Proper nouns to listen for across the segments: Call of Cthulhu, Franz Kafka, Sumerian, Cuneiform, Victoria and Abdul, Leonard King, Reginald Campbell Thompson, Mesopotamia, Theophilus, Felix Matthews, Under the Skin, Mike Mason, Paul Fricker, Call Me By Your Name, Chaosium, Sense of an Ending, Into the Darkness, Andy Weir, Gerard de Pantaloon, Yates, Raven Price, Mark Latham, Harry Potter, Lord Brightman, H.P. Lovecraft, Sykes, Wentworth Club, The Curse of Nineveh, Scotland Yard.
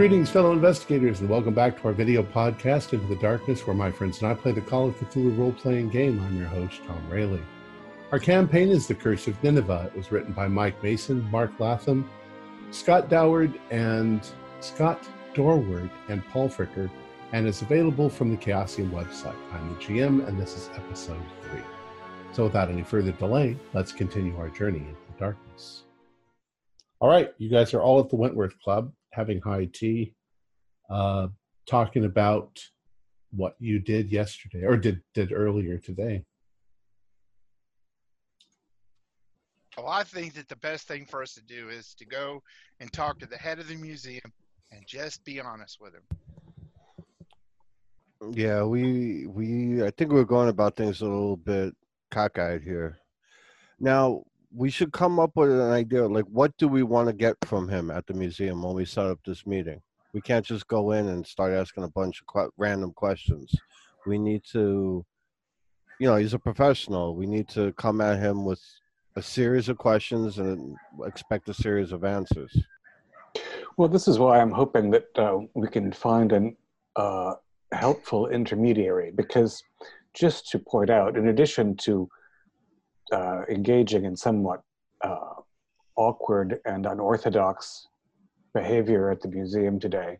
Greetings, fellow investigators, and welcome back to our video podcast, Into the Darkness, where my friends and I play the Call of Cthulhu role-playing game. I'm your host, Tom Raley. Our campaign is The Curse of Nineveh. It was written by Mike Mason, Mark Latham, Scott Dorward, and Paul Fricker, and is available from the Chaosium website. I'm the GM, and this is episode 3. So without any further delay, let's continue our journey into the darkness. All right, you guys are all at the Wentworth Club, having high tea, talking about what you did yesterday, or did earlier today. Well, I think that the best thing for us to do is to go and talk to the head of the museum and just be honest with him. Yeah, I think we're going about things a little bit cockeyed here. Now, we should come up with an idea, like, what do we want to get from him at the museum when we set up this meeting? We can't just go in and start asking a bunch of random questions. We need to, you know, he's a professional. We need to come at him with a series of questions and expect a series of answers. Well, this is why I'm hoping that we can find an helpful intermediary, because just to point out, in addition to engaging in somewhat awkward and unorthodox behavior at the museum today,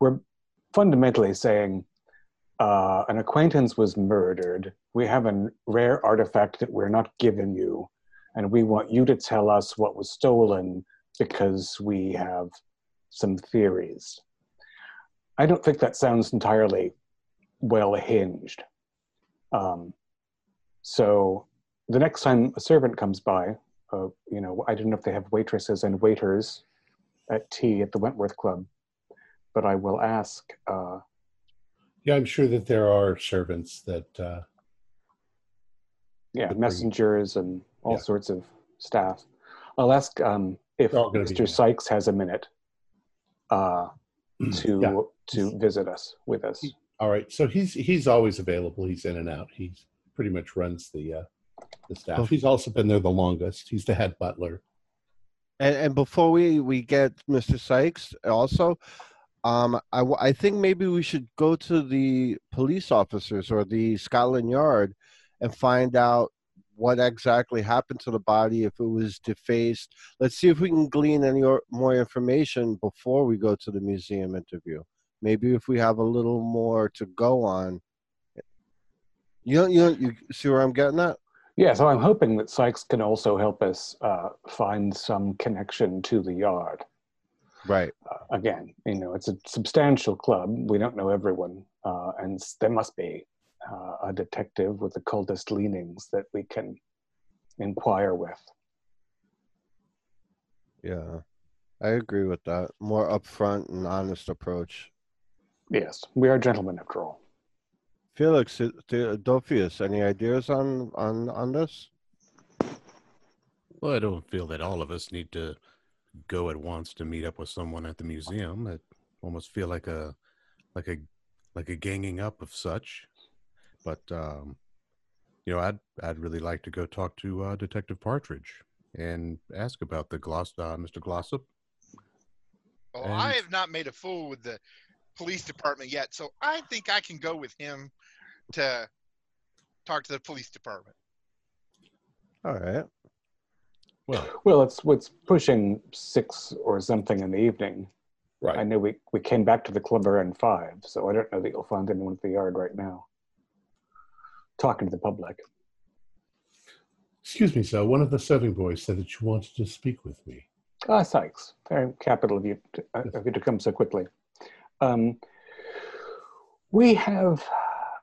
we're fundamentally saying an acquaintance was murdered, we have a rare artifact that we're not giving you, and we want you to tell us what was stolen because we have some theories. I don't think that sounds entirely well hinged. So the next time a servant comes by, you know, I don't know if they have waitresses and waiters at tea at the Wentworth Club, but I will ask. Yeah, I'm sure that there are servants that... yeah, messengers and all sorts of staff. I'll ask if Mr. Sykes has a minute to visit us with us. All right, so he's always available. He's in and out. He pretty much runs the staff. Oh. He's also been there the longest. He's the head butler. And before we get Mr. Sykes, also, I think maybe we should go to the police officers or the Scotland Yard and find out what exactly happened to the body, if it was defaced. Let's see if we can glean any more information before we go to the museum interview. Maybe if we have a little more to go on. You see where I'm getting at? Yeah, so I'm hoping that Sykes can also help us find some connection to the yard. Right. Again, you know, it's a substantial club. We don't know everyone, and there must be a detective with occultist leanings that we can inquire with. Yeah, I agree with that. More upfront and honest approach. Yes, we are gentlemen after all. Felix, Theophilus, any ideas on this? Well, I don't feel that all of us need to go at once to meet up with someone at the museum. I almost feel like a ganging up of such. But you know, I'd really like to go talk to Detective Partridge and ask about the Mr. Glossop. Well, I have not made a fool with the police department yet, so I think I can go with him to talk to the police department. All right. Well, it's pushing 6 or something in the evening. Right. I know we came back to the club around 5, so I don't know that you'll find anyone at the yard right now talking to the public. Excuse me, sir. One of the serving boys said that you wanted to speak with me. Ah, Sykes. Very capital of you to come so quickly. We have,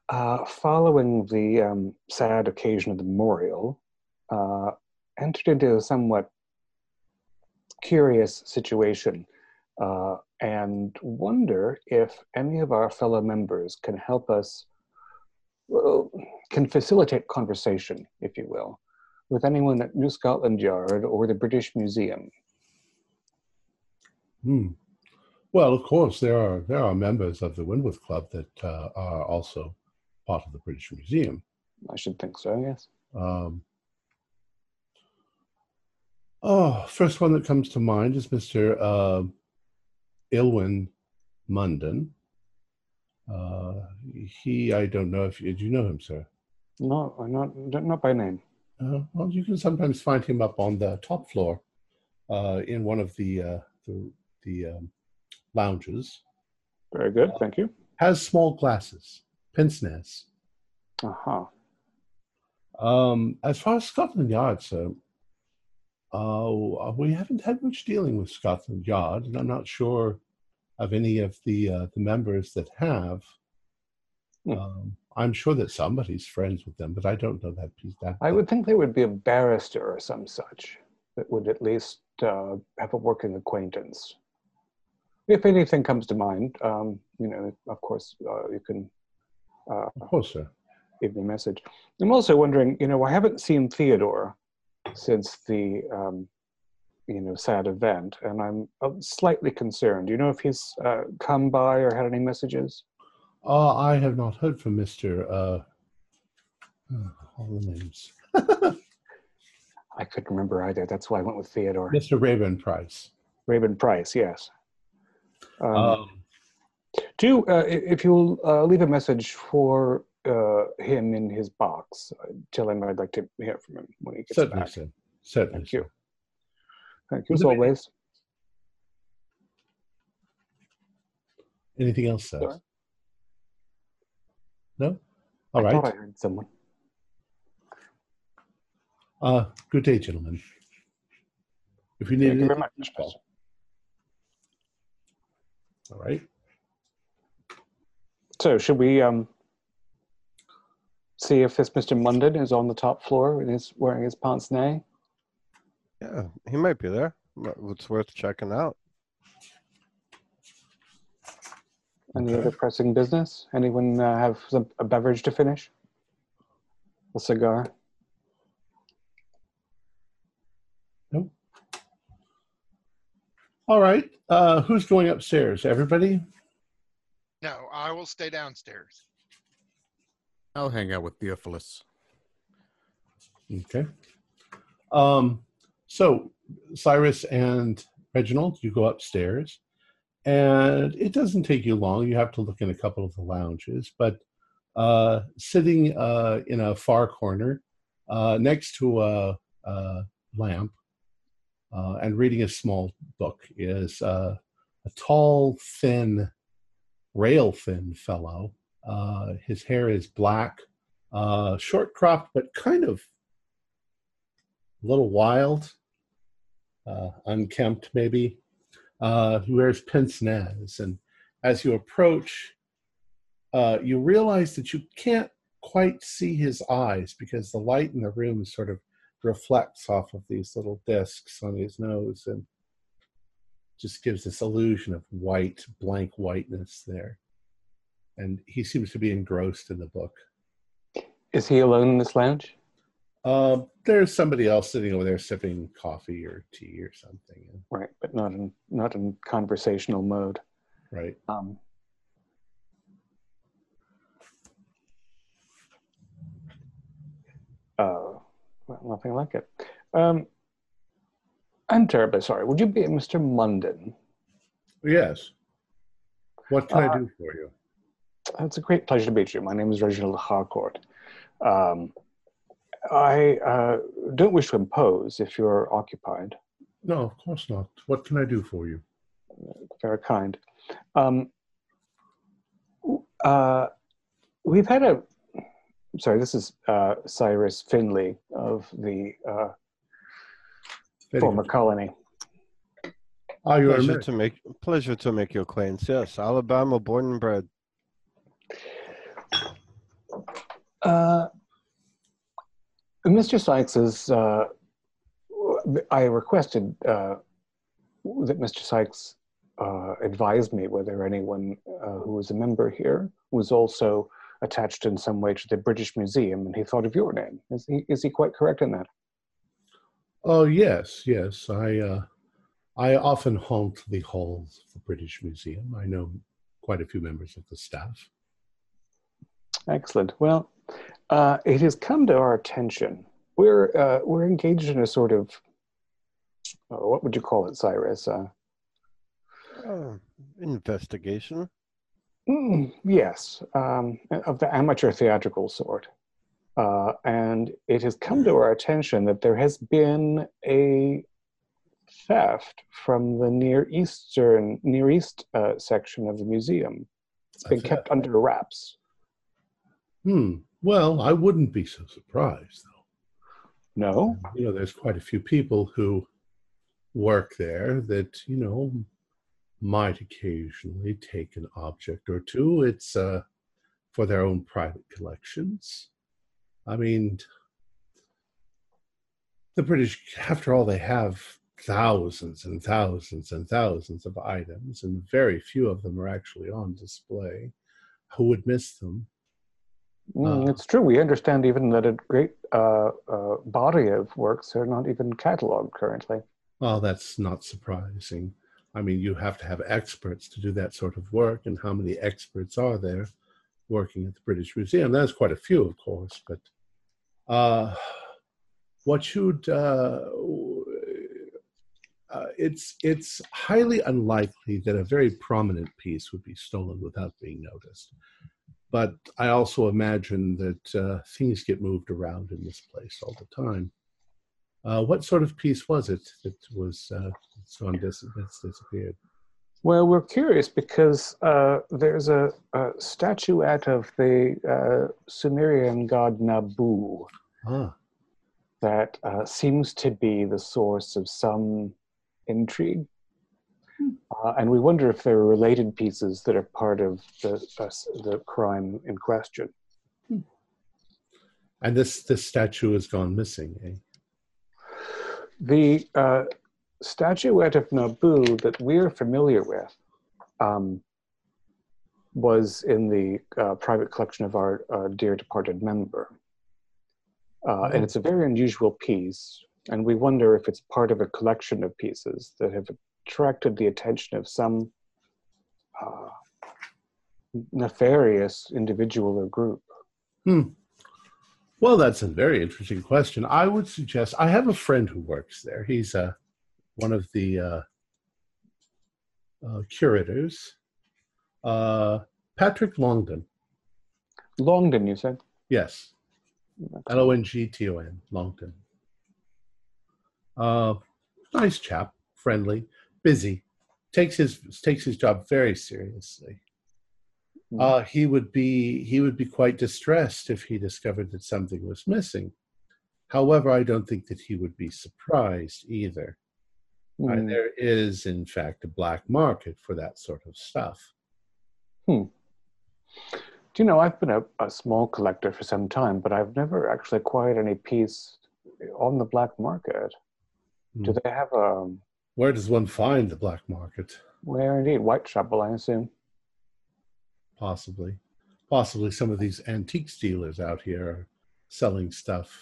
following the sad occasion of the memorial, entered into a somewhat curious situation and wonder if any of our fellow members can help us, can facilitate conversation, if you will, with anyone at New Scotland Yard or the British Museum. Well, of course, there are members of the Wentworth Club that are also part of the British Museum. I should think so, yes. First one that comes to mind is Mr. Ilwin Munden. He, I don't know if you, do you know him, sir? No, not by name. Well, you can sometimes find him up on the top floor in one of the lounges. Very good, thank you. Has small glasses, pince nez. Aha. As far as Scotland Yard, sir, we haven't had much dealing with Scotland Yard, and I'm not sure of any of the members that have. I'm sure that somebody's friends with them, but I don't know that piece. I would think there would be a barrister or some such that would at least have a working acquaintance. If anything comes to mind, you know, of course, you can. Of course, sir. Evening message. I'm also wondering, you know, I haven't seen Theodore since the, you know, sad event, and I'm slightly concerned. Do you know if he's come by or had any messages? I have not heard from Mr. All the names. I couldn't remember either. That's why I went with Theodore. Mr. Raven Price. Raven Price, yes. Do if you'll leave a message for him in his box, tell him I'd like to hear from him when he gets back. Sir. Certainly. Thank you. Thank you as always. Anything else, sir? Sorry? No? All right. I thought I heard someone. Good day, gentlemen. If you need anything, very much. Call. All right. So, should we see if this Mr. Munden is on the top floor and is wearing his pince-nez? Yeah, he might be there. It's worth checking out. Any other pressing business? Anyone have a beverage to finish? A cigar? No. All right. Who's going upstairs? Everybody? No, I will stay downstairs. I'll hang out with Theophilus. Okay. So, Cyrus and Reginald, you go upstairs. And it doesn't take you long. You have to look in a couple of the lounges, but sitting in a far corner next to a lamp and reading a small book is a tall, thin, rail-thin fellow. His hair is black, short-cropped, but kind of a little wild, unkempt maybe. He wears pince-nez, and as you approach, you realize that you can't quite see his eyes because the light in the room sort of reflects off of these little discs on his nose and just gives this illusion of white, blank whiteness there. And he seems to be engrossed in the book. Is he alone in this lounge? There's somebody else sitting over there sipping coffee or tea or something. Right, but not in conversational mode. Right. Well, nothing like it. I'm terribly sorry. Would you be Mr. Munden? Yes. What can I do for you? It's a great pleasure to meet you. My name is Reginald Harcourt. I don't wish to impose if you're occupied. No, of course not. What can I do for you? Very kind. We've had a... Sorry, this is Cyrus Finley of the former colony. Are you pleasure to make your acquaintance, yes. Alabama born and bred. Mr. Sykes is, I requested that Mr. Sykes advise me whether anyone who was a member here was also attached in some way to the British Museum, and he thought of your name. Is he quite correct in that? Oh, yes. I often haunt the halls of the British Museum. I know quite a few members of the staff. Excellent. Well, it has come to our attention. We're engaged in a sort of, what would you call it, Cyrus? Investigation? Yes, of the amateur theatrical sort. And it has come to our attention that there has been a theft from the Near East section of the museum. It's been kept under wraps. Well, I wouldn't be so surprised, though. No? You know, there's quite a few people who work there that, you know, might occasionally take an object or two. It's for their own private collections. I mean, the British, after all, they have thousands and thousands and thousands of items, and very few of them are actually on display. Who would miss them? It's true. We understand even that a great body of works are not even cataloged currently. Well, that's not surprising. I mean, you have to have experts to do that sort of work, and how many experts are there working at the British Museum? There's quite a few, of course, but it's highly unlikely that a very prominent piece would be stolen without being noticed. But I also imagine that things get moved around in this place all the time. What sort of piece was it that was that's disappeared? Well, we're curious because there's a statuette of the Sumerian god Nabu that seems to be the source of some intrigue. And we wonder if there are related pieces that are part of the crime in question. And this statue has gone missing, eh? The statuette of Nabu that we're familiar with was in the private collection of our dear departed member. And it's a very unusual piece, and we wonder if it's part of a collection of pieces that have attracted the attention of some nefarious individual or group. Well, that's a very interesting question. I would suggest, I have a friend who works there. He's one of the curators. Patrick Longdon. Longdon, you said? Yes. L-O-N-G-T-O-N, Longdon. Nice chap, friendly, busy. Takes his job very seriously. He would be quite distressed if he discovered that something was missing. However, I don't think that he would be surprised either. And there is, in fact, a black market for that sort of stuff. Do you know, I've been a small collector for some time, but I've never actually acquired any piece on the black market. Do they have a... Where does one find the black market? Where indeed? Whitechapel, I assume. Possibly some of these antiques dealers out here are selling stuff.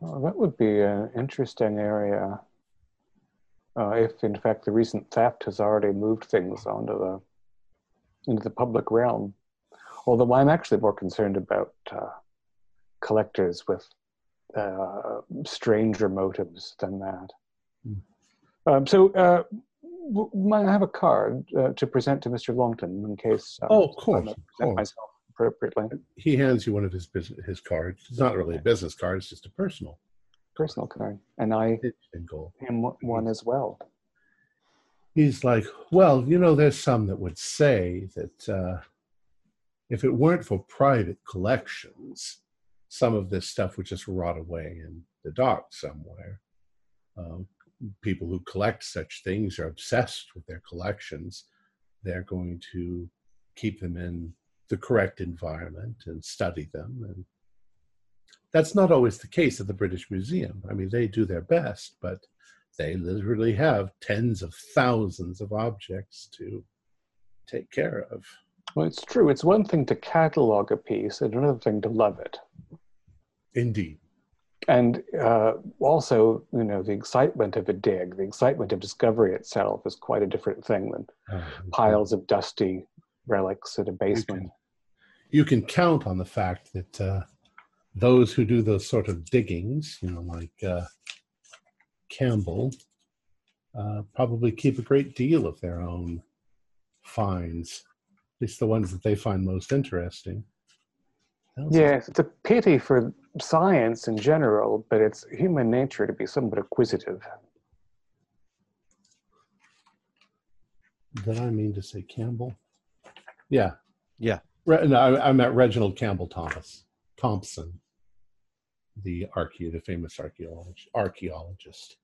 Oh, that would be an interesting area. If, in fact, the recent theft has already moved things onto into the public realm. Although I'm actually more concerned about collectors with stranger motives than that. Might I have a card to present to Mr. Longton in case I present myself appropriately? He hands you one of his cards. It's not really a business card, it's just a personal card. And I him one as well. He's like, well, you know, there's some that would say that if it weren't for private collections, some of this stuff would just rot away in the dark somewhere. People who collect such things are obsessed with their collections. They're going to keep them in the correct environment and study them. And that's not always the case at the British Museum. I mean, they do their best, but they literally have tens of thousands of objects to take care of. Well, it's true. It's one thing to catalog a piece and another thing to love it. Indeed. And also, you know, the excitement of a dig, the excitement of discovery itself is quite a different thing than piles of dusty relics in a basement. You can count on the fact that those who do those sort of diggings, you know, like Campbell, probably keep a great deal of their own finds, at least the ones that they find most interesting. Yes, it's a pity for science in general, but it's human nature to be somewhat acquisitive. Did I mean to say Campbell? Yeah. Yeah. I meant Reginald Campbell Thompson, the famous archaeologist.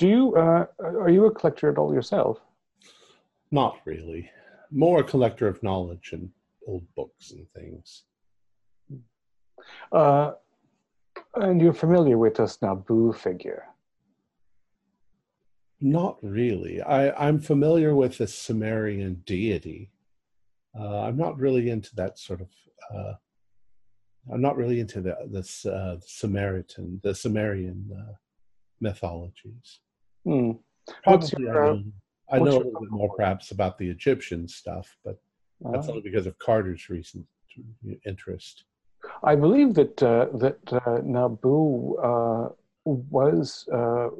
Are you a collector at all yourself? Not really. More a collector of knowledge and old books and things. And you're familiar with this Nabu figure? Not really. I'm familiar with the Sumerian deity. I'm not really into that sort of. I'm not really into the Sumerian mythologies. Hmm. Probably I know a little bit more, perhaps, about the Egyptian stuff, but that's only because of Carter's recent interest. I believe that Nabu was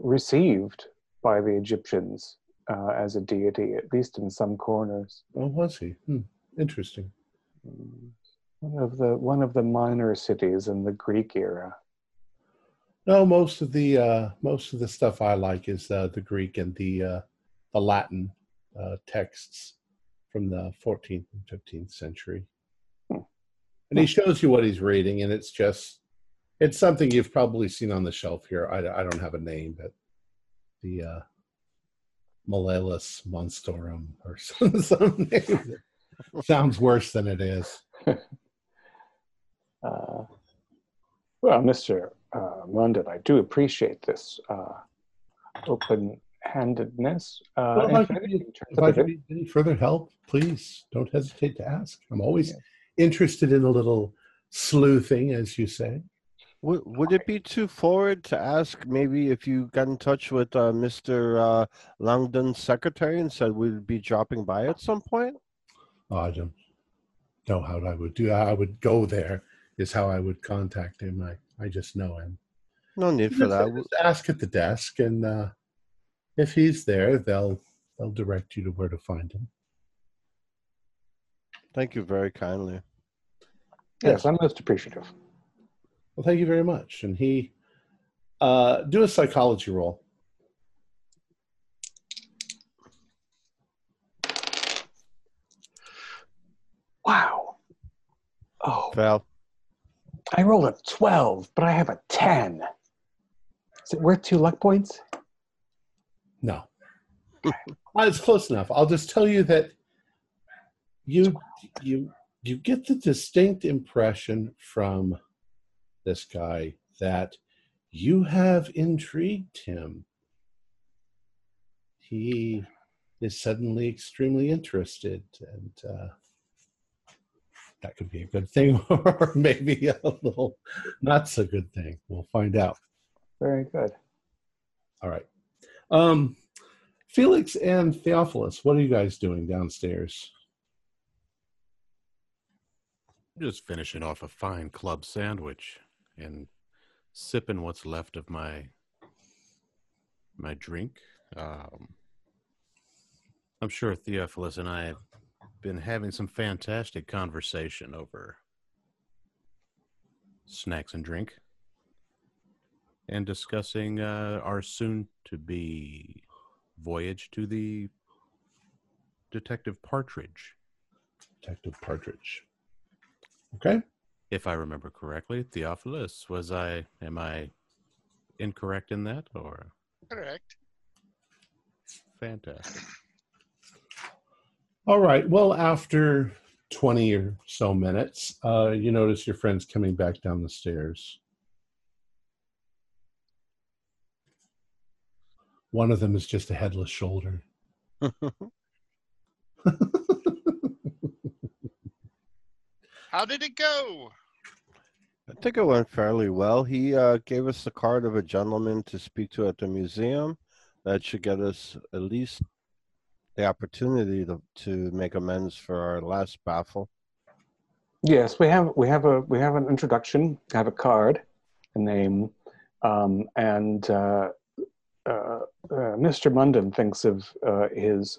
received by the Egyptians as a deity, at least in some corners. Oh, was he? Hmm. Interesting. One of the minor cities in the Greek era. No, most of the stuff I like is the Greek and the Latin texts from the 14th and 15th century. And he shows you what he's reading, and it's something you've probably seen on the shelf here. I don't have a name, but the Malleolus Monstorum or some name sounds worse than it is. Well, Mr. London, I do appreciate this open-handedness. If I can be any further help, please don't hesitate to ask. I'm always interested in a little sleuthing, as you say. Would it be too forward to ask maybe if you got in touch with Mr. Langdon's secretary and said we'd be dropping by at some point? Oh, I don't know how I would do that. I would go there is how I would contact him. I just know him. No need for that. Just ask at the desk, and if he's there, they'll direct you to where to find him. Thank you very kindly. Yes, I'm most appreciative. Well, thank you very much. And he, do a psychology roll. Wow. Oh. Val. I rolled a 12, but I have a 10. Is it worth 2 luck points? No. It's close enough. I'll just tell you that you get the distinct impression from this guy that you have intrigued him. He is suddenly extremely interested, and that could be a good thing or maybe a little not so good thing. We'll find out. Very good. All right. Felix and Theophilus, what are you guys doing downstairs? Just finishing off a fine club sandwich and sipping what's left of my drink. I'm sure Theophilus and I have been having some fantastic conversation over snacks and drink and discussing our soon-to-be voyage to the Detective Partridge. Detective Partridge. Okay. If I remember correctly, Theophilus, am I incorrect in that, or? Correct. Fantastic. All right. Well, after 20 or so minutes, you notice your friend's coming back down the stairs. One of them is just a headless shoulder. How did it go? I think it went fairly well. He gave us the card of a gentleman to speak to at the museum. That should get us at least the opportunity to make amends for our last baffle. Yes, we have an introduction, have a card, name. Mr. Munden thinks of his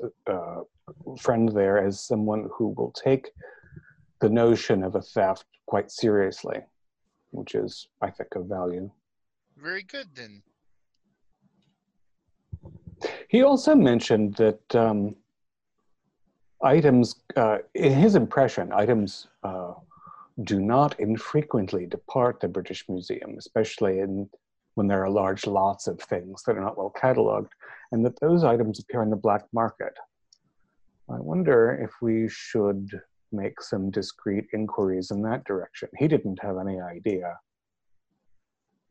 friend there as someone who will take the notion of a theft quite seriously, which is, I think, of value. Very good, then. He also mentioned that items, in his impression, items do not infrequently depart the British Museum, especially when there are large lots of things that are not well cataloged, and that those items appear in the black market. I wonder if we should make some discreet inquiries in that direction. He didn't have any idea,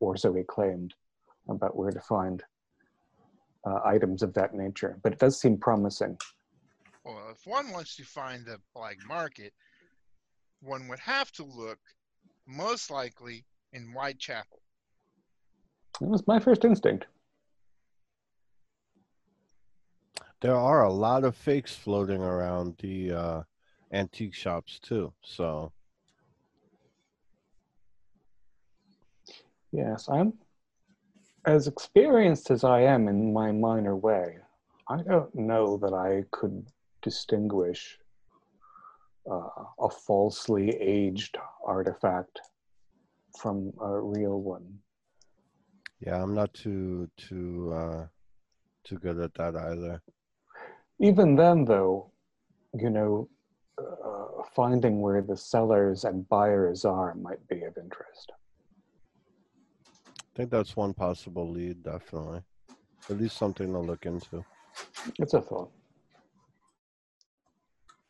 or so he claimed, about where to find items of that nature, but it does seem promising. Well, if one wants to find the black market, one would have to look, most likely, in Whitechapel. That was my first instinct. There are a lot of fakes floating around the antique shops, too, so... Yes, I'm as experienced as I am in my minor way. I don't know that I could distinguish a falsely aged artifact from a real one. Yeah, I'm not too good at that either. Even then, though, you know, finding where the sellers and buyers are might be of interest. I think that's one possible lead, definitely. At least something to look into. It's a thought.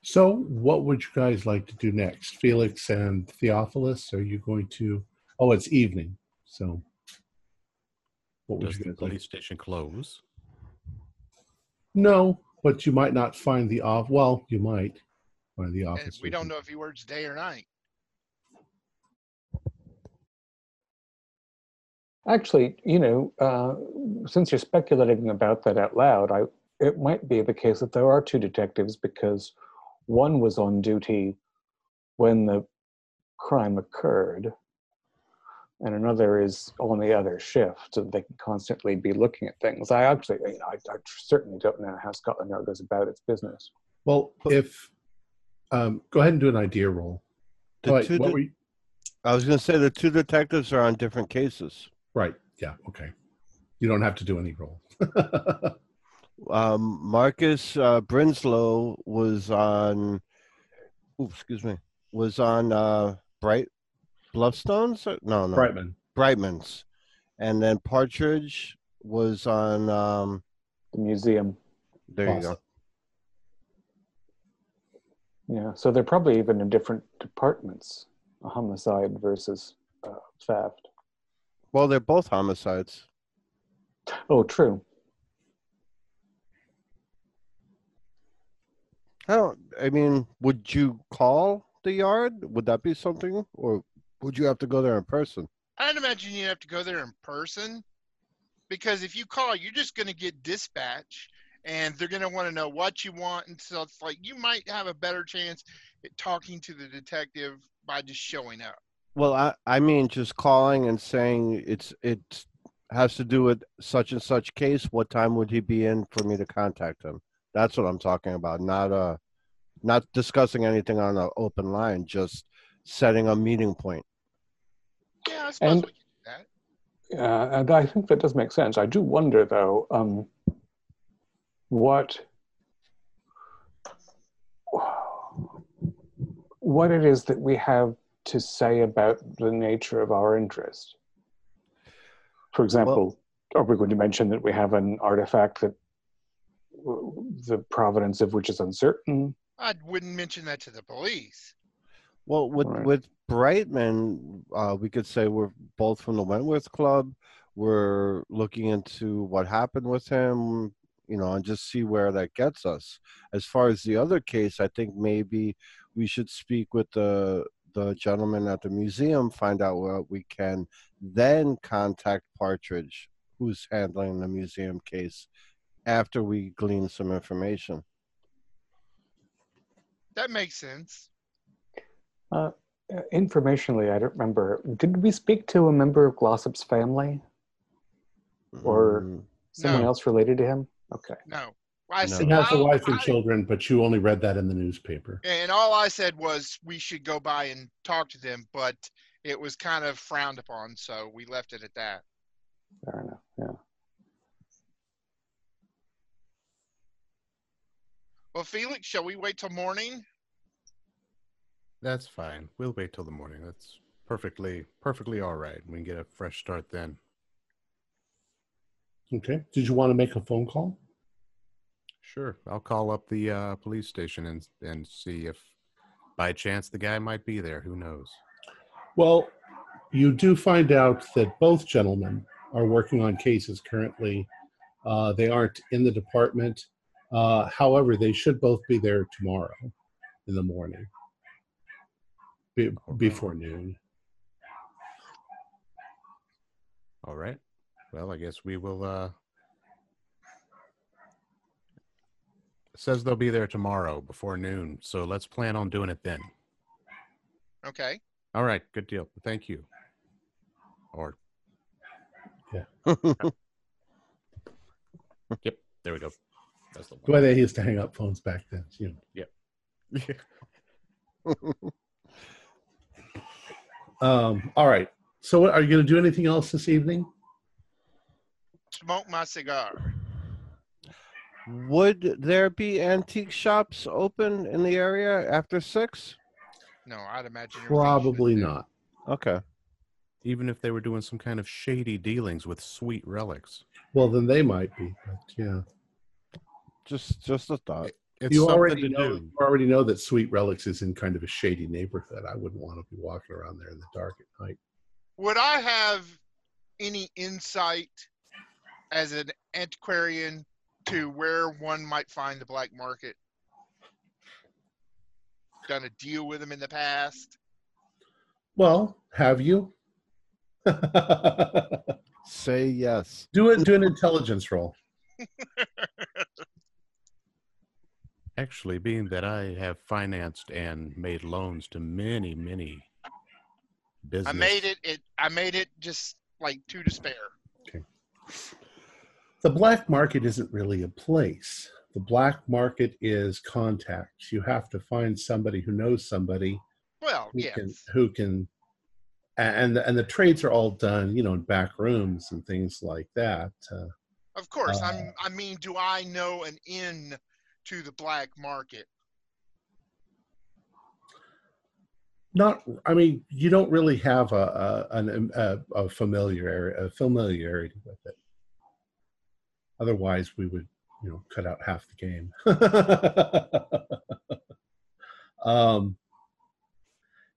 So what would you guys like to do next? Felix and Theophilus, are you going to... Oh, it's evening, so... What would you guys like? Does the police station close? No, but you might not find the... Well, you might find the office. We don't know if he works day or night. Actually, you know, since you're speculating about that out loud, it might be the case that there are two detectives, because one was on duty when the crime occurred, and another is on the other shift, so they can constantly be looking at things. I actually, you know, I certainly don't know how Scotland Yard goes about its business. Well, if go ahead and do an idea roll. I was going to say the two detectives are on different cases. Right. Yeah. Okay. You don't have to do any roll. Marcus Brinslow was on. Oops, excuse me. Was on Bluffstones? No. Brightman's, and then Partridge was on the museum. There you go. Yeah. So they're probably even in different departments. A homicide versus theft. Well, they're both homicides. Oh, true. I mean, would you call the yard? Would that be something? Or would you have to go there in person? I'd imagine you'd have to go there in person, because if you call, you're just going to get dispatch, and they're going to want to know what you want, and so it's like you might have a better chance at talking to the detective by just showing up. Well, I mean, just calling and saying it has to do with such and such case. What time would he be in for me to contact him? That's what I'm talking about. Not discussing anything on an open line. Just setting a meeting point. Yeah, I suppose we can do that. And I think that does make sense. I do wonder, though, what it is that we have to say about the nature of our interest. For example, are we going to mention that we have an artifact that the provenance of which is uncertain? I wouldn't mention that to the police. Well, with Brightman, we could say we're both from the Wentworth Club. We're looking into what happened with him, you know, and just see where that gets us. As far as the other case, I think maybe we should speak with the gentleman at the museum, find out what we can, then contact Partridge, who's handling the museum case, after we glean some information. That makes sense. Informationally, I don't remember. Did we speak to a member of Glossop's family? Or someone else related to him? Okay. No. Well, he has a wife and children, but you only read that in the newspaper. And all I said was we should go by and talk to them, but it was kind of frowned upon, so we left it at that. Fair enough, yeah. Well, Felix, shall we wait till morning? That's fine. We'll wait till the morning. That's perfectly all right. We can get a fresh start then. Okay. Did you want to make a phone call? Sure. I'll call up the police station and see if, by chance, the guy might be there. Who knows? Well, you do find out that both gentlemen are working on cases currently. They aren't in the department. However, they should both be there tomorrow in the morning, before noon. All right. Well, I guess we will... It says they'll be there tomorrow before noon, so let's plan on doing it then. Okay. All right, good deal. Thank you. Or... Yeah. Yep, there we go. That's the one. Well, they used to hang up phones back then. You know. Yep. All right. So what, are you going to do anything else this evening? Smoke my cigar. Would there be antique shops open in the area after 6? No, I'd imagine. Probably not. Okay. Even if they were doing some kind of shady dealings with Sweet Relics. Well, then they might be. But yeah. Just a thought. You already know that Sweet Relics is in kind of a shady neighborhood. I wouldn't want to be walking around there in the dark at night. Would I have any insight as an antiquarian to where one might find the black market? Done a deal with them in the past? Well, have you? Say yes. Do an intelligence roll. Actually, being that I have financed and made loans to many, many businesses. I made it just like to despair. Okay. The black market isn't really a place. The black market is contacts. You have to find somebody who knows somebody. Well, yes. And the trades are all done, you know, in back rooms and things like that. Of course. I mean, do I know an inn to the black market? Not, I mean, you don't really have a familiarity with it. Otherwise, we would, you know, cut out half the game.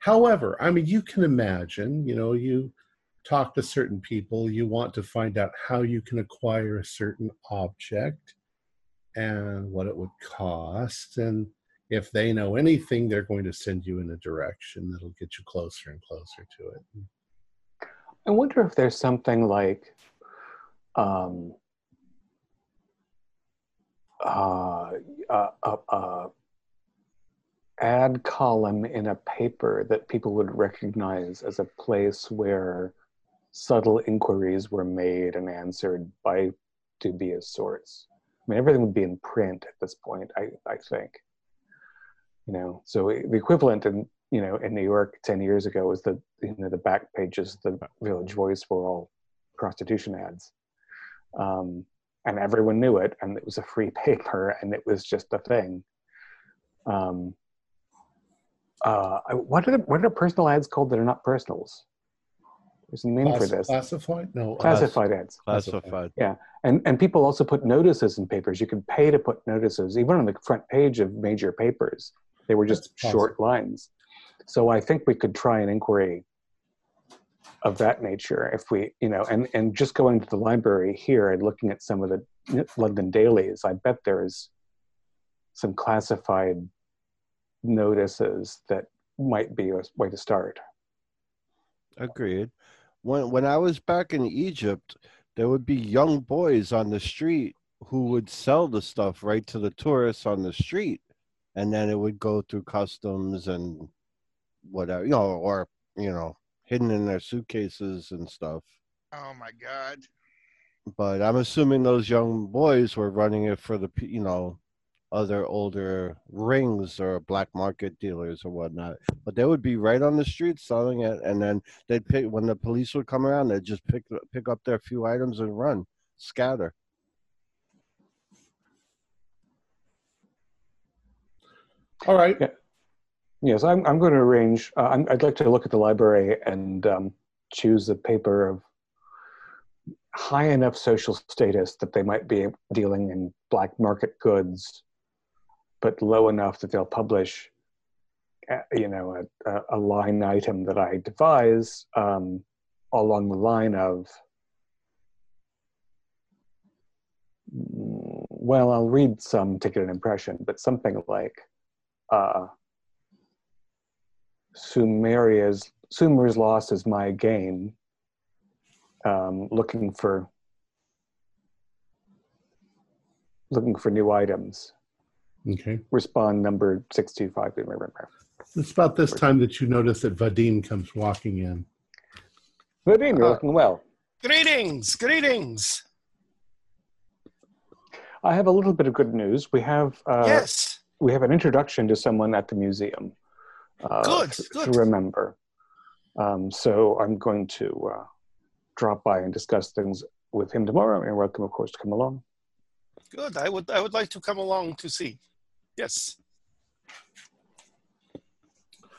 However, I mean, you can imagine, you know, you talk to certain people, you want to find out how you can acquire a certain object and what it would cost, and if they know anything, they're going to send you in a direction that'll get you closer and closer to it. I wonder if there's something like ad column in a paper that people would recognize as a place where subtle inquiries were made and answered by dubious sorts. I mean, everything would be in print at this point, I think. You know, so the equivalent in, you know, in New York 10 years ago was the, you know, the back pages, the Village Voice were all prostitution ads. And everyone knew it, and it was a free paper, and it was just a thing. What are personal ads called that are not personals? There's a name for this. Classified? No. Classified ads. Classified. Yeah. And people also put notices in papers. You could pay to put notices, even on the front page of major papers. They were just short lines. So I think we could try an inquiry of that nature if we, you know, and just going to the library here and looking at some of the London dailies, I bet there's some classified notices that might be a way to start. Agreed. When I was back in Egypt, there would be young boys on the street who would sell the stuff right to the tourists on the street, and then it would go through customs and whatever, you know, or, you know, hidden in their suitcases and stuff. Oh my God. But I'm assuming those young boys were running it for the, you know, other older rings or black market dealers or whatnot. But they would be right on the street selling it, and then they'd pick, when the police would come around, they'd just pick up their few items and run, scatter. All right. Yeah. Yes, I'm going to arrange. I'd like to look at the library and choose a paper of high enough social status that they might be dealing in black market goods, but low enough that they'll publish, you know, a line item that I devise along the line of, well, I'll read some to get an impression, but something like Sumer's loss is my gain, looking for new items. Okay. Respond number 625. It's about this time that you notice that Vadim comes walking in. Vadim, you're looking well. Greetings, greetings. I have a little bit of good news. We have we have an introduction to someone at the museum. Good. To remember. So I'm going to drop by and discuss things with him tomorrow, and welcome, of course, to come along. Good. I would like to come along to see. Yes.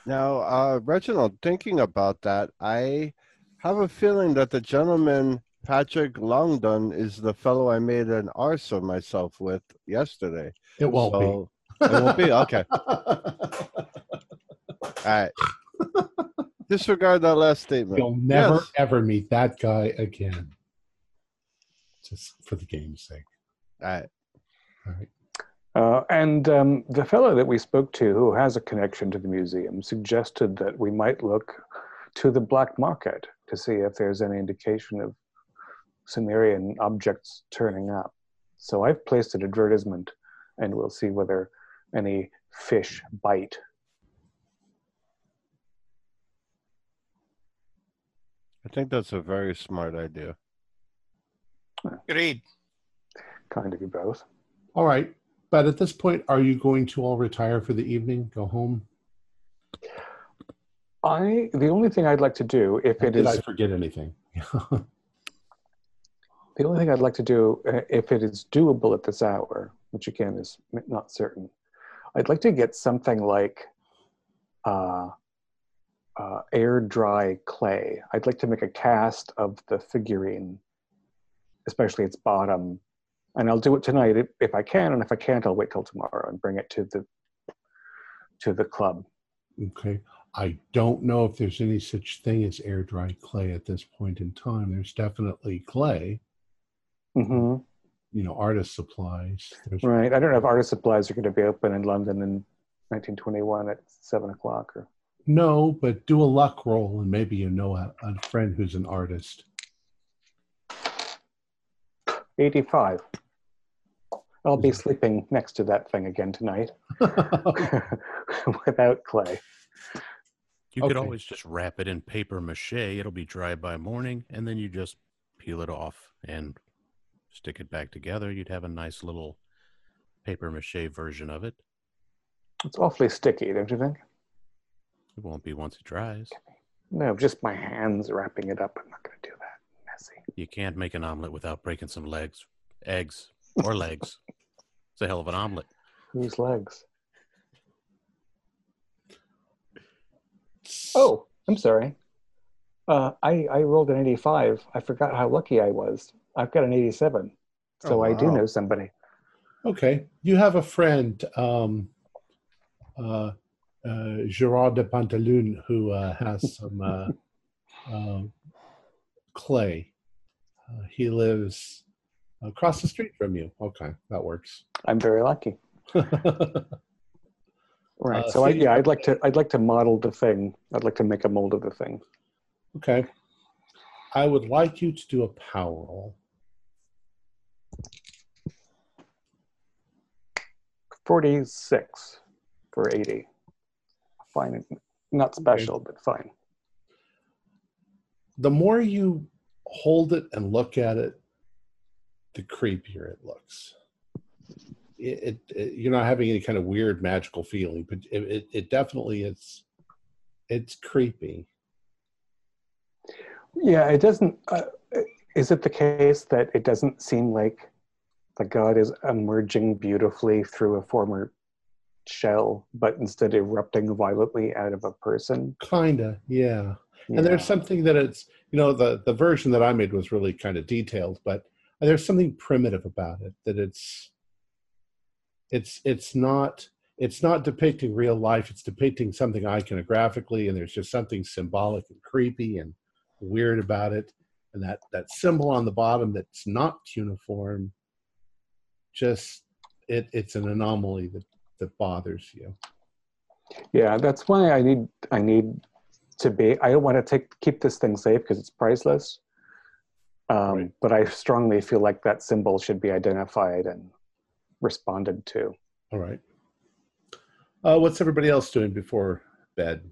Now, Reginald, thinking about that, I have a feeling that the gentleman, Patrick Longdon, is the fellow I made an arse of myself with yesterday. It won't be. It won't be? Okay. All right. Disregard that last statement. You'll never, ever meet that guy again. Just for the game's sake. All right. All right. And the fellow that we spoke to, who has a connection to the museum, suggested that we might look to the black market to see if there's any indication of Sumerian objects turning up. So I've placed an advertisement, and we'll see whether any fish bite. I think that's a very smart idea. Agreed. Kind of you both. All right. But at this point, are you going to all retire for the evening, go home? The only thing I'd like to do, if it is... Did I forget anything? The only thing I'd like to do, if it is doable at this hour, which again is not certain, I'd like to get something like... air dry clay. I'd like to make a cast of the figurine, especially its bottom, and I'll do it tonight if I can, and if I can't, I'll wait till tomorrow and bring it to the club. Okay. I don't know if there's any such thing as air dry clay at this point in time. There's definitely clay. Mm-hmm. You know, artist supplies. Right. I don't know if artist supplies are going to be open in London in 1921 at 7 o'clock or. No, but do a luck roll, and maybe you know a friend who's an artist. 85. I'll be sleeping next to that thing again tonight. Without clay. You could always just wrap it in paper mache. It'll be dry by morning, and then you just peel it off and stick it back together. You'd have a nice little paper mache version of it. It's awfully sticky, don't you think? It won't be once it dries. No, just my hands wrapping it up. I'm not going to do that. Messy. You can't make an omelet without breaking some eggs, or legs. It's a hell of an omelet. Whose legs? Oh, I'm sorry. I rolled an 85. I forgot how lucky I was. I've got an 87. So I do know somebody. Okay. You have a friend, Gerard de Pantaloon, who has some clay. He lives across the street from you. Okay, that works. I'm very lucky. Right. So I'd like to model the thing. I'd like to make a mold of the thing. Okay. I would like you to do a power roll. 46 for 80. Fine. Not special, okay, but fine. The more you hold it and look at it, the creepier it looks. It you're not having any kind of weird magical feeling, but it definitely is. It's creepy. Yeah, it doesn't. Is it the case that it doesn't seem like the god is emerging beautifully through a former shell, but instead erupting violently out of a person? Kinda, yeah. Yeah. And there's something that it's, you know, the version that I made was really kind of detailed, but there's something primitive about it, that it's not depicting real life. It's depicting something iconographically, and there's just something symbolic and creepy and weird about it. And that symbol on the bottom that's not cuneiform, just it's an anomaly that bothers you. Yeah, that's why I need to be. I don't want to keep this thing safe because it's priceless. Right. But I strongly feel like that symbol should be identified and responded to. All right. What's everybody else doing before bed?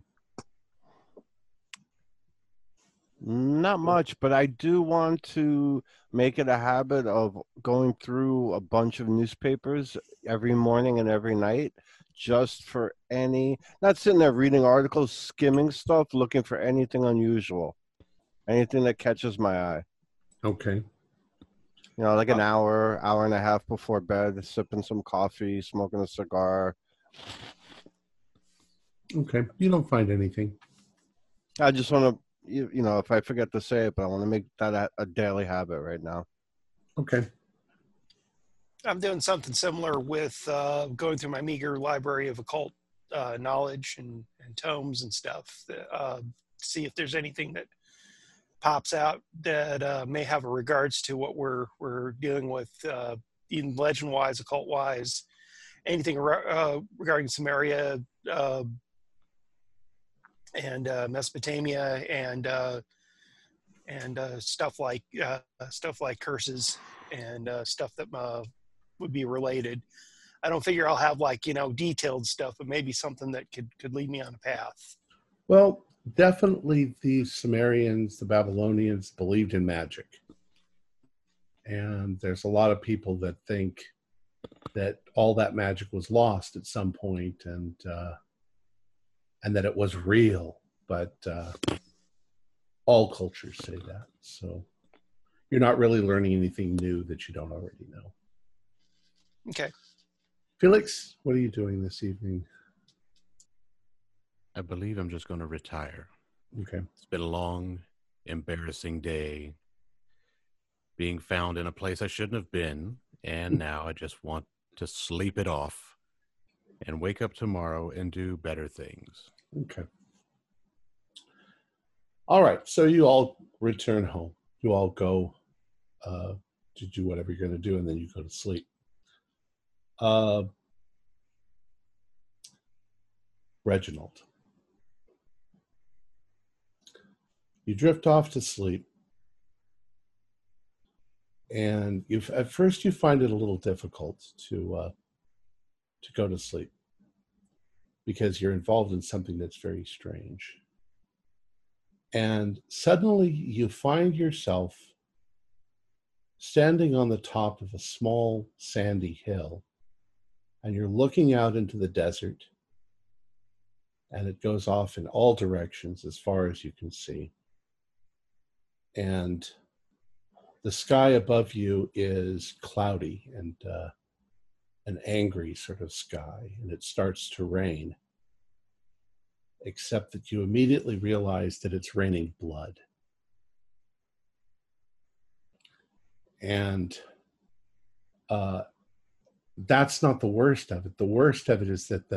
Not much, but I do want to make it a habit of going through a bunch of newspapers every morning and every night, just for any, not sitting there reading articles, skimming stuff, looking for anything unusual, anything that catches my eye. Okay. You know, like an hour and a half before bed, sipping some coffee, smoking a cigar. Okay. You don't find anything. I just want to, you know, if I forget to say it, but I want to make that a daily habit right now. Okay. I'm doing something similar with going through my meager library of occult knowledge and tomes and stuff, see if there's anything that pops out that may have a regards to what we're dealing with, even legend-wise, occult-wise, anything regarding Samaria, and Mesopotamia and stuff like curses and stuff that would be related. I don't figure I'll have, like, you know, detailed stuff, but maybe something that could lead me on a path. Well, definitely the Sumerians, the Babylonians believed in magic. And there's a lot of people that think that all that magic was lost at some point, and that it was real, but all cultures say that. So you're not really learning anything new that you don't already know. Okay. Felix, what are you doing this evening? I believe I'm just going to retire. Okay. It's been a long, embarrassing day, being found in a place I shouldn't have been, and now I just want to sleep it off and wake up tomorrow and do better things. Okay. All right. So you all return home. You all go to do whatever you're going to do, and then you go to sleep. Reginald, you drift off to sleep, and at first you find it a little difficult to go to sleep, because you're involved in something that's very strange. And suddenly you find yourself standing on the top of a small sandy hill, and you're looking out into the desert, and it goes off in all directions as far as you can see. And the sky above you is cloudy and an angry sort of sky, and it starts to rain, except that you immediately realize that it's raining blood. And that's not the worst of it. The worst of it is that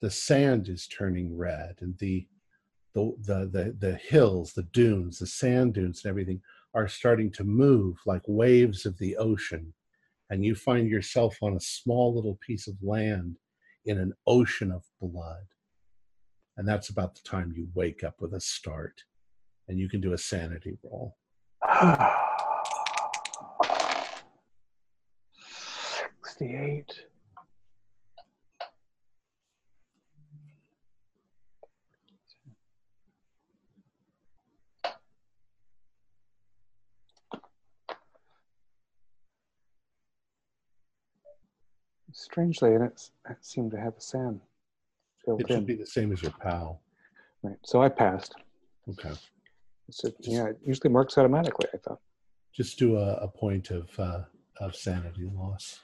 the sand is turning red, and the hills, the dunes, the sand dunes and everything are starting to move like waves of the ocean. And you find yourself on a small little piece of land in an ocean of blood. And that's about the time you wake up with a start. And you can do a sanity roll. Ah. 68. Strangely, and it seemed to have a sound. It should be the same as your pal. Right. So I passed. Okay. So, yeah, it usually works automatically, I thought. Just do a point of sanity loss.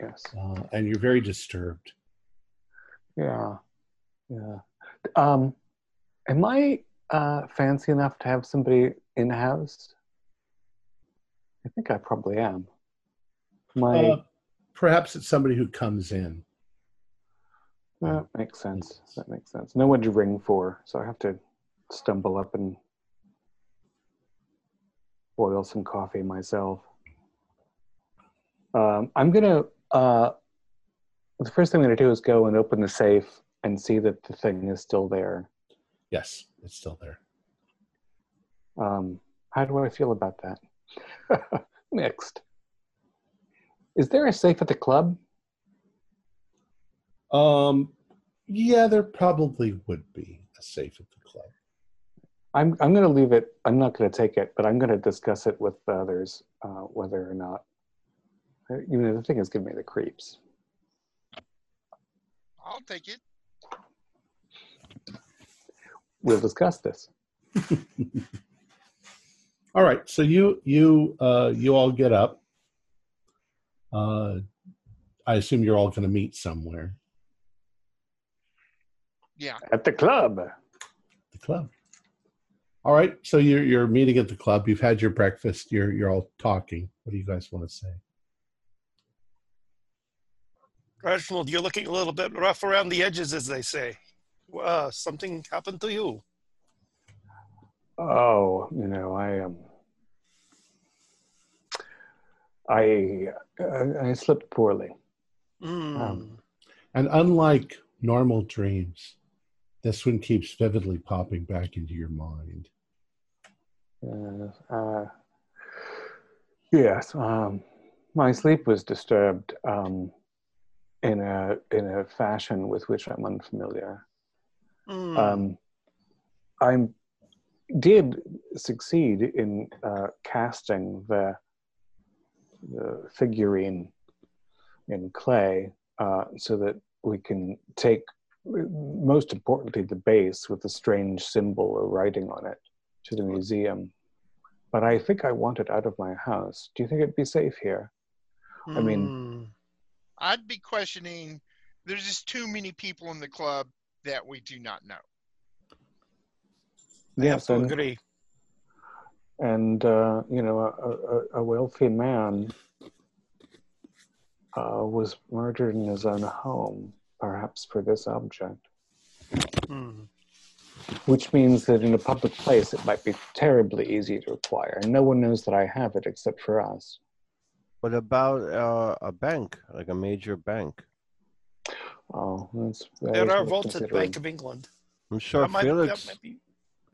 Yes. And you're very disturbed. Yeah. Yeah. Am I fancy enough to have somebody in-house? I think I probably am. Perhaps it's somebody who comes in. That makes sense. That makes sense. No one to ring for, so I have to stumble up and boil some coffee myself. I'm gonna, the first thing I'm gonna do is go and open the safe and see that the thing is still there. Yes, it's still there. How do I feel about that? Mixed. Is there a safe at the club? Yeah, there probably would be a safe at the club. I'm going to leave it. I'm not going to take it, but I'm going to discuss it with the others, whether or not. Even though the thing is giving me the creeps. I'll take it. We'll discuss this. All right. So you all get up. I assume you're all going to meet somewhere. Yeah. At the club. The club. All right. So you're meeting at the club. You've had your breakfast. You're all talking. What do you guys want to say? Reginald, you're looking a little bit rough around the edges, as they say. Something happened to you. Oh, you know, I slept poorly. Mm. And unlike normal dreams, this one keeps vividly popping back into your mind. Yes, my sleep was disturbed in a fashion with which I'm unfamiliar. Mm. I did succeed in casting the figurine in clay so that we can take, most importantly, the base with the strange symbol or writing on it to the museum. But I think I want it out of my house. Do you think it'd be safe here? Mm. I mean, I'd be questioning. There's just too many people in the club that we do not know. Yes, I agree. And, you know, a wealthy man was murdered in his own home, perhaps for this object. Mm. Which means that in a public place, it might be terribly easy to acquire. No one knows that I have it except for us. What about a bank, like a major bank? Oh, there are vaults at Bank of England. I'm sure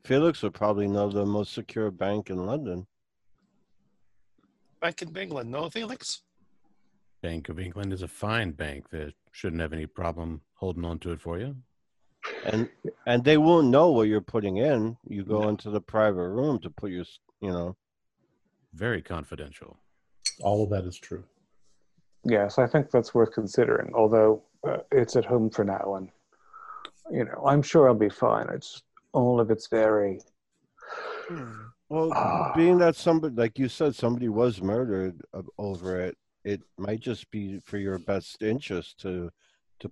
Felix would probably know the most secure bank in London. Bank of England, no, Felix? Bank of England is a fine bank. They shouldn't have any problem holding on to it for you. And they won't know what you're putting in. You go into the private room to put your, you know. Very confidential. All of that is true. Yes, I think that's worth considering, although it's at home for now. And, you know, I'm sure I'll be fine. It's all of it's very... Well, being that somebody, like you said, somebody was murdered over it, it might just be for your best interest to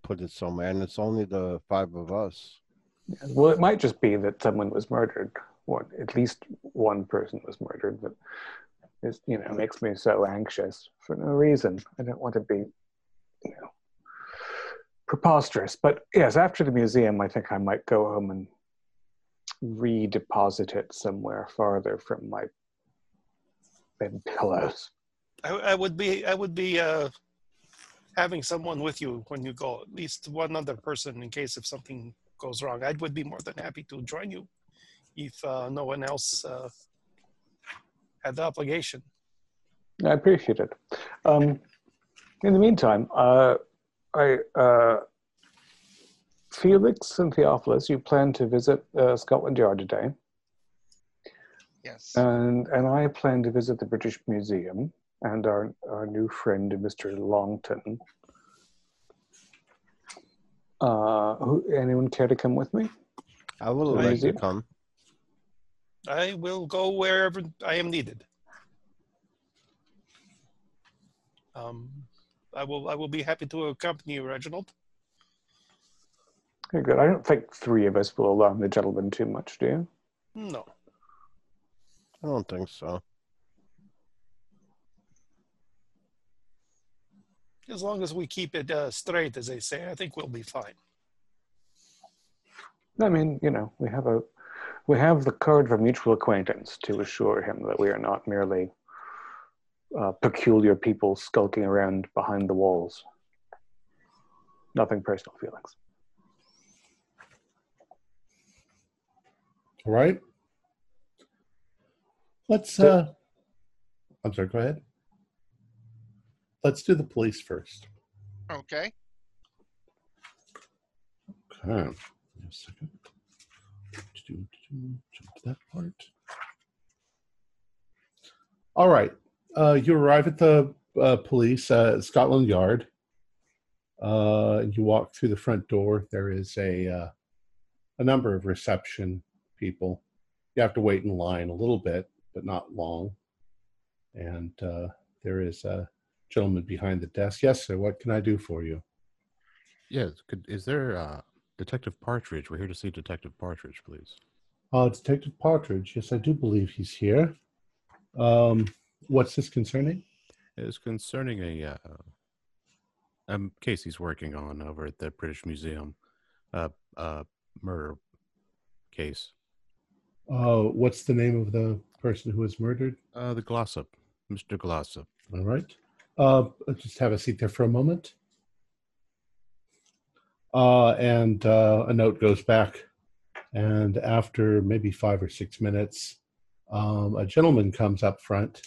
put it somewhere, and it's only the five of us. Well, it might just be that someone was murdered, or at least one person was murdered, that is, you know, makes me so anxious for no reason. I don't want to be, you know, preposterous. But yes, after the museum, I think I might go home and redeposit it somewhere farther from my bed pillows. I would be having someone with you when you go, at least one other person, in case if something goes wrong. I would be more than happy to join you if no one else had the obligation. I appreciate it. In the meantime, Felix and Theophilus, you plan to visit Scotland Yard today. Yes. And I plan to visit the British Museum and our new friend, Mr. Longton, Anyone care to come with me? I will like to come. I will go wherever I am needed. I will be happy to accompany you, Reginald. Okay, good. I don't think three of us will alarm the gentleman too much, do you? No. I don't think so. As long as we keep it straight, as they say, I think we'll be fine. I mean, you know, we have the card of a mutual acquaintance to assure him that we are not merely peculiar people skulking around behind the walls. Nothing personal, Felix. All right. Let's, I'm sorry, go ahead. Let's do the police first. Okay. Okay. A second. Jump to that part. All right. You arrive at the police at Scotland Yard. You walk through the front door. There is a number of reception people. You have to wait in line a little bit, but not long. And there is a gentleman behind the desk. Yes, sir. What can I do for you? Yes. Is there... Detective Partridge, we're here to see Detective Partridge, please. Detective Partridge, yes, I do believe he's here. What's this concerning? It is concerning a case he's working on over at the British Museum, murder case. What's the name of the person who was murdered? The Glossop, Mr. Glossop. All right. Just have a seat there for a moment. And a note goes back, and after maybe 5 or 6 minutes, a gentleman comes up front.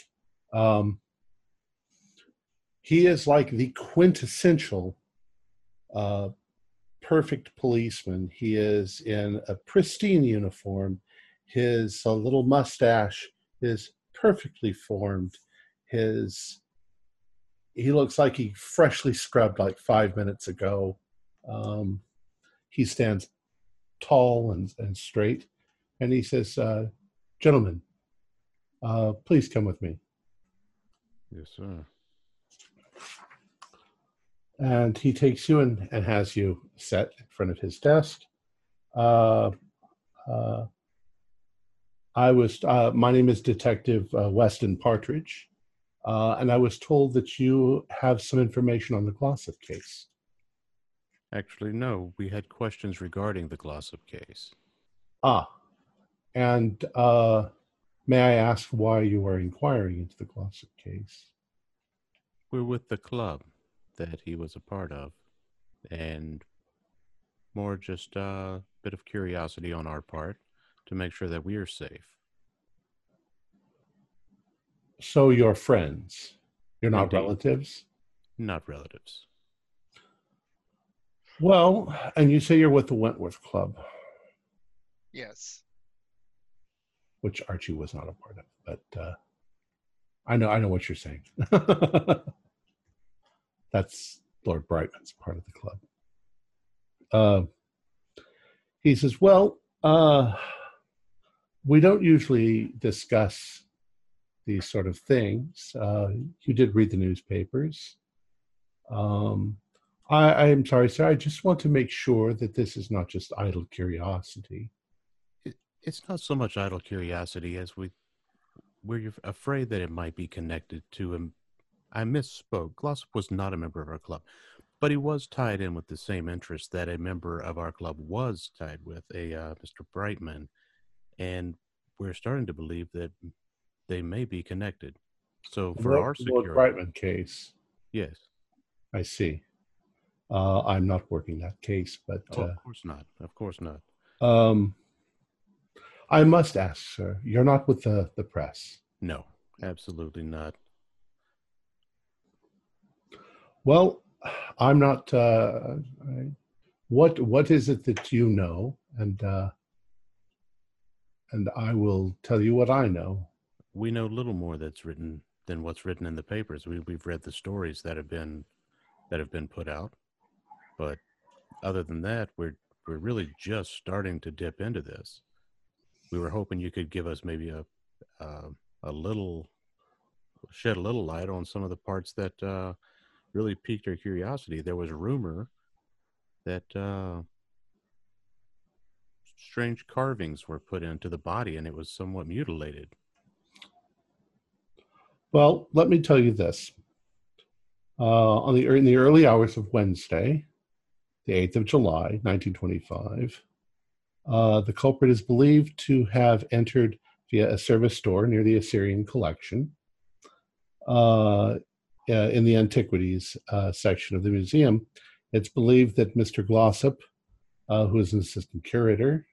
He is like the quintessential perfect policeman. He is in a pristine uniform. His little mustache is perfectly formed. He looks like he freshly scrubbed like 5 minutes ago. He stands tall and straight, and he says, gentlemen, please come with me. Yes, sir. And he takes you and has you set in front of his desk. My name is Detective Weston Partridge, and I was told that you have some information on the Glossop case. Actually, no. We had questions regarding the Glossop case. And may I ask why you are inquiring into the Glossop case? We're with the club that he was a part of, and more just a bit of curiosity on our part to make sure that we are safe. So you're friends. You're not relatives? Not relatives. Well, and you say you're with the Wentworth Club. Yes. Which Archie was not a part of, but I know what you're saying. That's Lord Brightman's part of the club. He says, well, we don't usually discuss these sort of things. You did read the newspapers. I am sorry, sir. I just want to make sure that this is not just idle curiosity. It's not so much idle curiosity as we're afraid that it might be connected to him. I misspoke. Glossop was not a member of our club, but he was tied in with the same interest that a member of our club was tied with, Mr. Brightman, and we're starting to believe that they may be connected. So for our security... Lord Brightman case. Yes. I see. I'm not working that case, but... of course not. Of course not. I must ask, sir, you're not with the press? No, absolutely not. Well, I'm not... What is it that you know? And I will tell you what I know. We know little more that's written than what's written in the papers. We've read the stories that have been put out. But other than that, we're really just starting to dip into this. We were hoping you could give us maybe shed a little light on some of the parts that really piqued our curiosity. There was rumor that strange carvings were put into the body and it was somewhat mutilated. Well, let me tell you this. In the early hours of Wednesday, the 8th of July, 1925, the culprit is believed to have entered via a service door near the Assyrian collection in the Antiquities section of the museum. It's believed that Mr. Glossop, who is an assistant curator,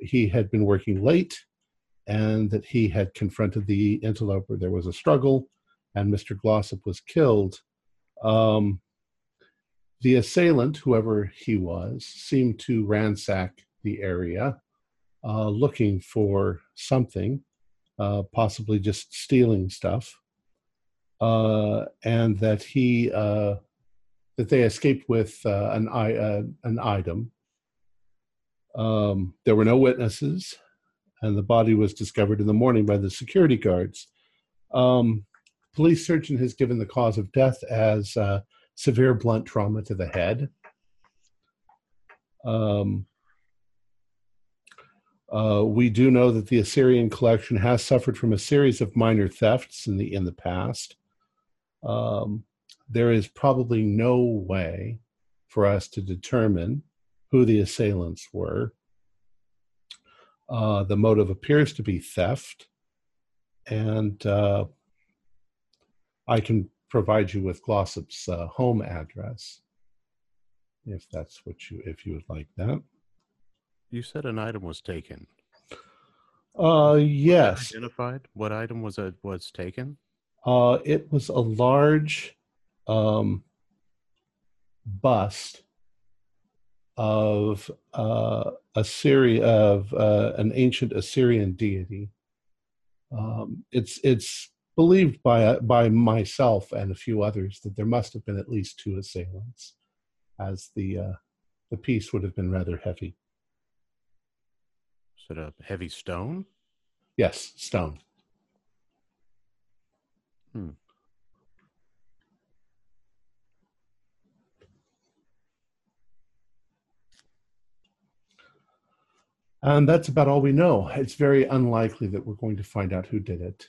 he had been working late and that he had confronted the interloper. There was a struggle and Mr. Glossop was killed. The assailant, whoever he was, seemed to ransack the area looking for something, possibly just stealing stuff, and that they escaped with an item. There were no witnesses, and the body was discovered in the morning by the security guards. Police surgeon has given the cause of death as severe blunt trauma to the head. We do know that the Assyrian collection has suffered from a series of minor thefts in the past. There is probably no way for us to determine who the assailants were. The motive appears to be theft, and I can provide you with Glossop's home address, if that's if you would like that. You said an item was taken. Yes. Identified? What item was taken? It was a large bust of an ancient Assyrian deity. It's believed by myself and a few others that there must have been at least two assailants, as the piece would have been rather heavy. Is it a heavy stone? Yes, stone. And that's about all we know. It's very unlikely that we're going to find out who did it.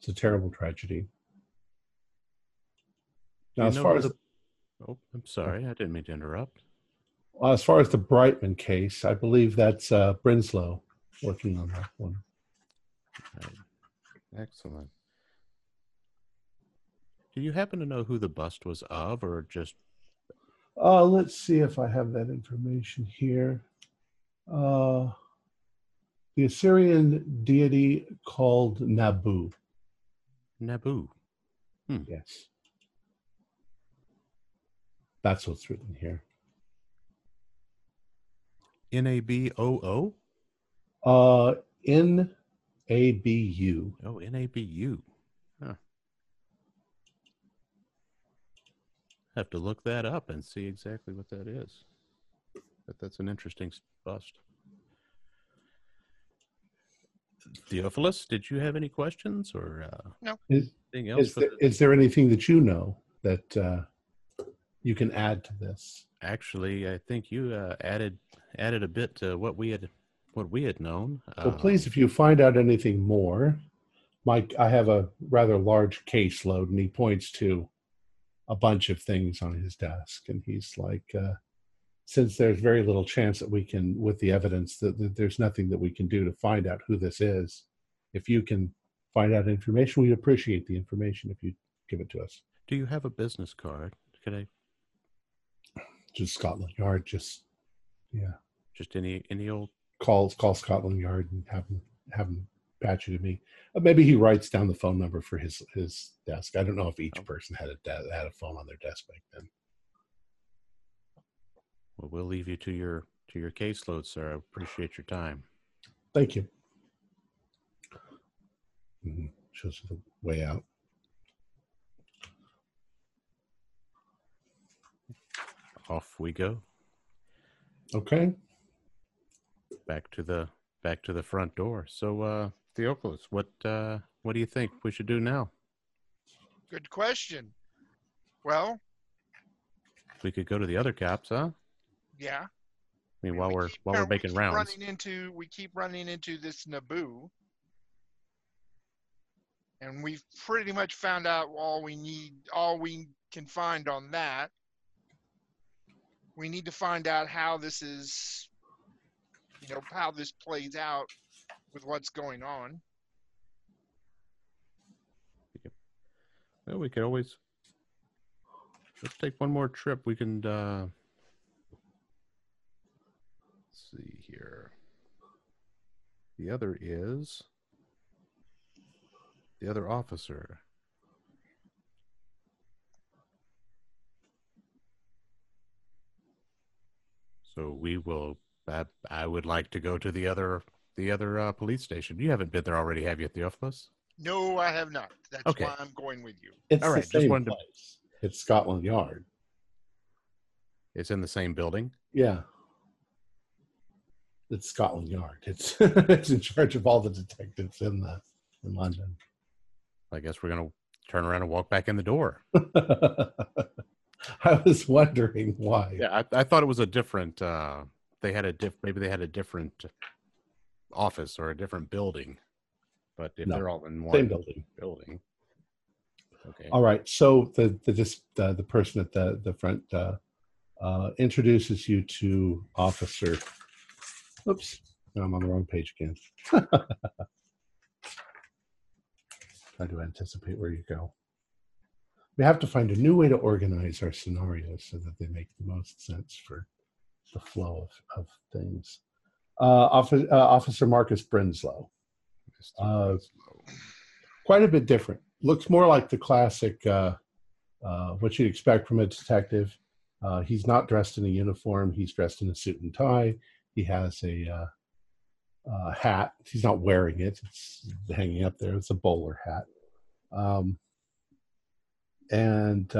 It's a terrible tragedy. Now, as far as oh, I'm sorry, I didn't mean to interrupt. As far as the Brightman case, I believe that's Brinslow working on that one. Excellent. Do you happen to know who the bust was of, or just? Let's see if I have that information here. The Assyrian deity called Nabu. Nabu. Yes. That's what's written here. N-A-B-O-O? N-A-B-U. Oh, N-A-B-U. Huh. Have to look that up and see exactly what that is. But that's an interesting bust. Theophilus, did you have any questions or no? Anything else? Is there anything that you know that you can add to this? Actually, I think you added a bit to what we had known. Well, please, if you find out anything more, Mike, I have a rather large caseload, and he points to a bunch of things on his desk, and he's like, since there's very little chance that we can, with the evidence, that there's nothing that we can do to find out who this is. If you can find out information, we'd appreciate the information if you give it to us. Do you have a business card? Could I? Just Scotland Yard, yeah. Just any old call Scotland Yard and have them patch you to me. Maybe he writes down the phone number for his desk. I don't know if each person had a phone on their desk back then. Well, we'll leave you to your caseload, sir. I appreciate your time. Thank you. Shows the way out. off we go. Okay. Back to the front door. So, Theophilus, what do you think we should do now? Good question. Well, we could go to the other caps, huh? Yeah. I mean, while we're making rounds, we keep running into this Nabu, and we've pretty much found out all we can find on that. We need to find out how this is, how this plays out with what's going on. Well, we could always just take one more trip. We can. See here. The other is the other officer. So we will. I would like to go to the other police station. You haven't been there already, have you, Theophilus? No, I have not. That's okay. Why I'm going with you. It's all right. It's Scotland Yard. It's in the same building. Yeah. It's Scotland Yard. It's it's in charge of all the detectives in London. I guess we're gonna turn around and walk back in the door. I was wondering why. Yeah, I thought it was a different. Maybe they had a different office or a different building. But if they're all in one same building. Okay. All right. So the person at the front introduces you to Officer. Oops, I'm on the wrong page again. Trying to anticipate where you go. We have to find a new way to organize our scenarios so that they make the most sense for the flow of things. Officer Marcus Brinslow. Quite a bit different. Looks more like the classic, what you'd expect from a detective. He's not dressed in a uniform. He's dressed in a suit and tie. He has a hat. He's not wearing it. It's hanging up there. It's a bowler hat. He's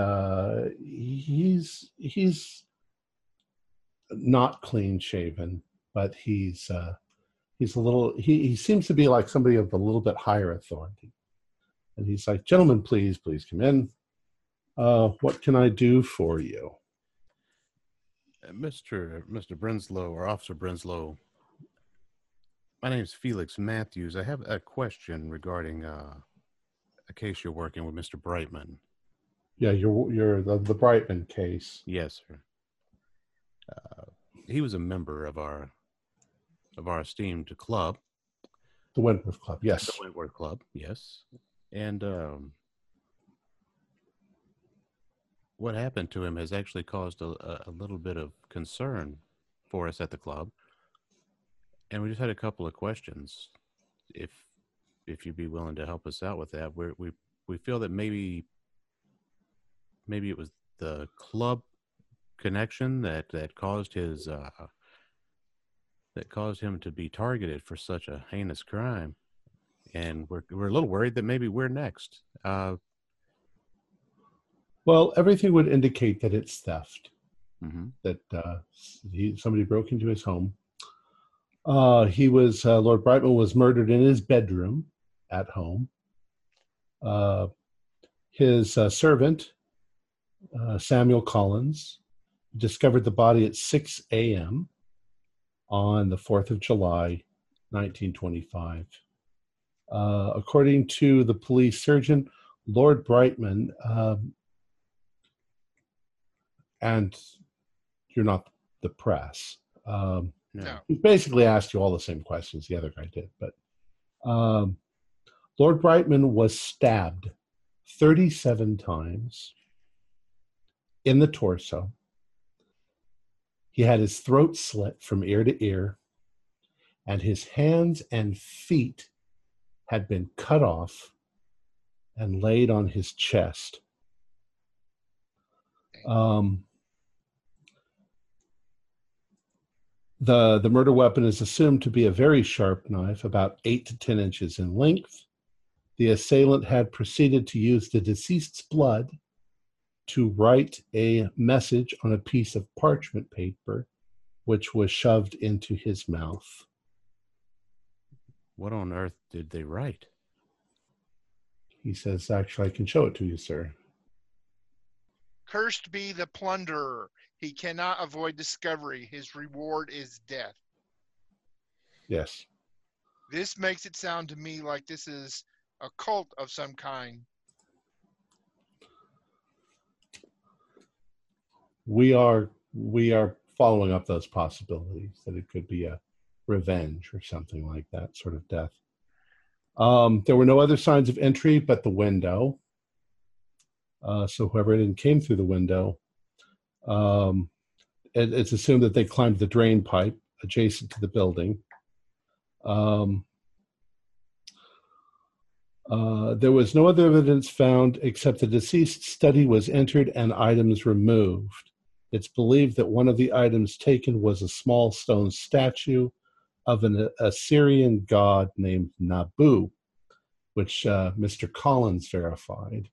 not clean shaven, but he's a little. He seems to be like somebody of a little bit higher authority. And he's like, "Gentlemen, please come in. What can I do for you?" Mr. Brinslow, or Officer Brinslow, my name is Felix Matthews. I have a question regarding a case you're working with, Mr. Brightman. Yeah, you're the Brightman case. Yes, sir. He was a member of our esteemed club, the Wentworth Club. Yes, the Wentworth Club. Yes, and what happened to him has actually caused a little bit of concern for us at the club. And we just had a couple of questions. If you'd be willing to help us out with that, we feel that maybe it was the club connection that caused him to be targeted for such a heinous crime. And we're a little worried that maybe we're next. Well, everything would indicate that it's theft. Mm-hmm. That somebody broke into his home. Lord Brightman was murdered in his bedroom at home. His servant, Samuel Collins, discovered the body at 6 a.m. on the 4th of July, 1925. According to the police surgeon, Lord Brightman... and you're not the press. No. He basically asked you all the same questions the other guy did. But Lord Brightman was stabbed 37 times in the torso. He had his throat slit from ear to ear, and his hands and feet had been cut off and laid on his chest. The murder weapon is assumed to be a very sharp knife, about 8 to 10 inches in length. The assailant had proceeded to use the deceased's blood to write a message on a piece of parchment paper, which was shoved into his mouth. What on earth did they write? He says, actually, I can show it to you, sir. Cursed be the plunderer. He cannot avoid discovery. His reward is death. Yes. This makes it sound to me like this is a cult of some kind. We are following up those possibilities, that it could be a revenge or something like that sort of death. There were no other signs of entry but the window. So whoever it came through the window, it's assumed that they climbed the drain pipe adjacent to the building. There was no other evidence found except the deceased's study was entered and items removed. It's believed that one of the items taken was a small stone statue of an Assyrian god named Nabu, which Mr. Collins verified.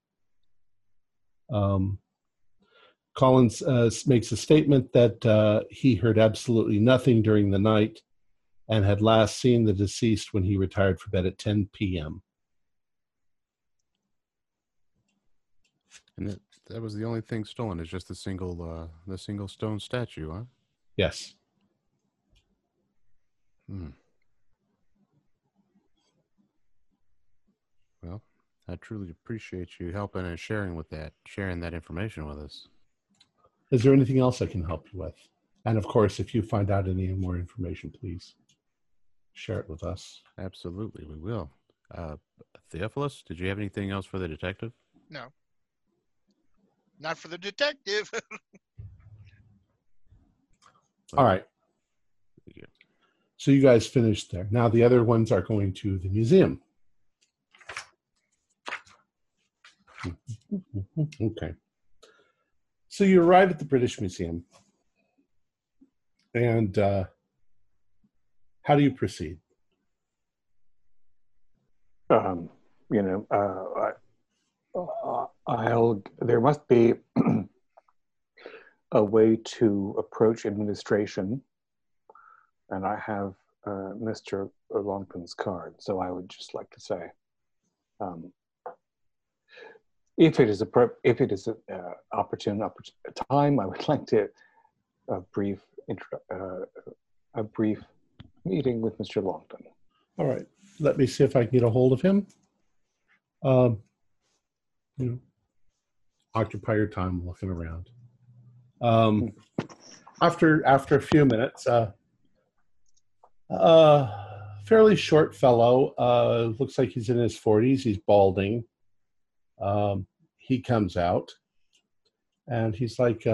Collins makes a statement that he heard absolutely nothing during the night and had last seen the deceased when he retired for bed at 10 p.m. And that was the only thing stolen, is just the single stone statue, huh? Yes. Hmm. Well, I truly appreciate you helping and sharing that information with us. Is there anything else I can help you with? And of course, if you find out any more information, please share it with us. Absolutely, we will. Theophilus, did you have anything else for the detective? No. Not for the detective. All right. So you guys finished there. Now the other ones are going to the museum. Okay. So you arrive at the British Museum. And how do you proceed? There must be a way to approach administration, and I have Mr. Longdon's card, so I would just like to say, if it is an opportune time, I would like to a brief meeting with Mr. Longdon. All right, let me see if I can get a hold of him. Occupy your time looking around. After a few minutes, fairly short fellow, looks like he's in his 40s, he's balding. He comes out and he's like,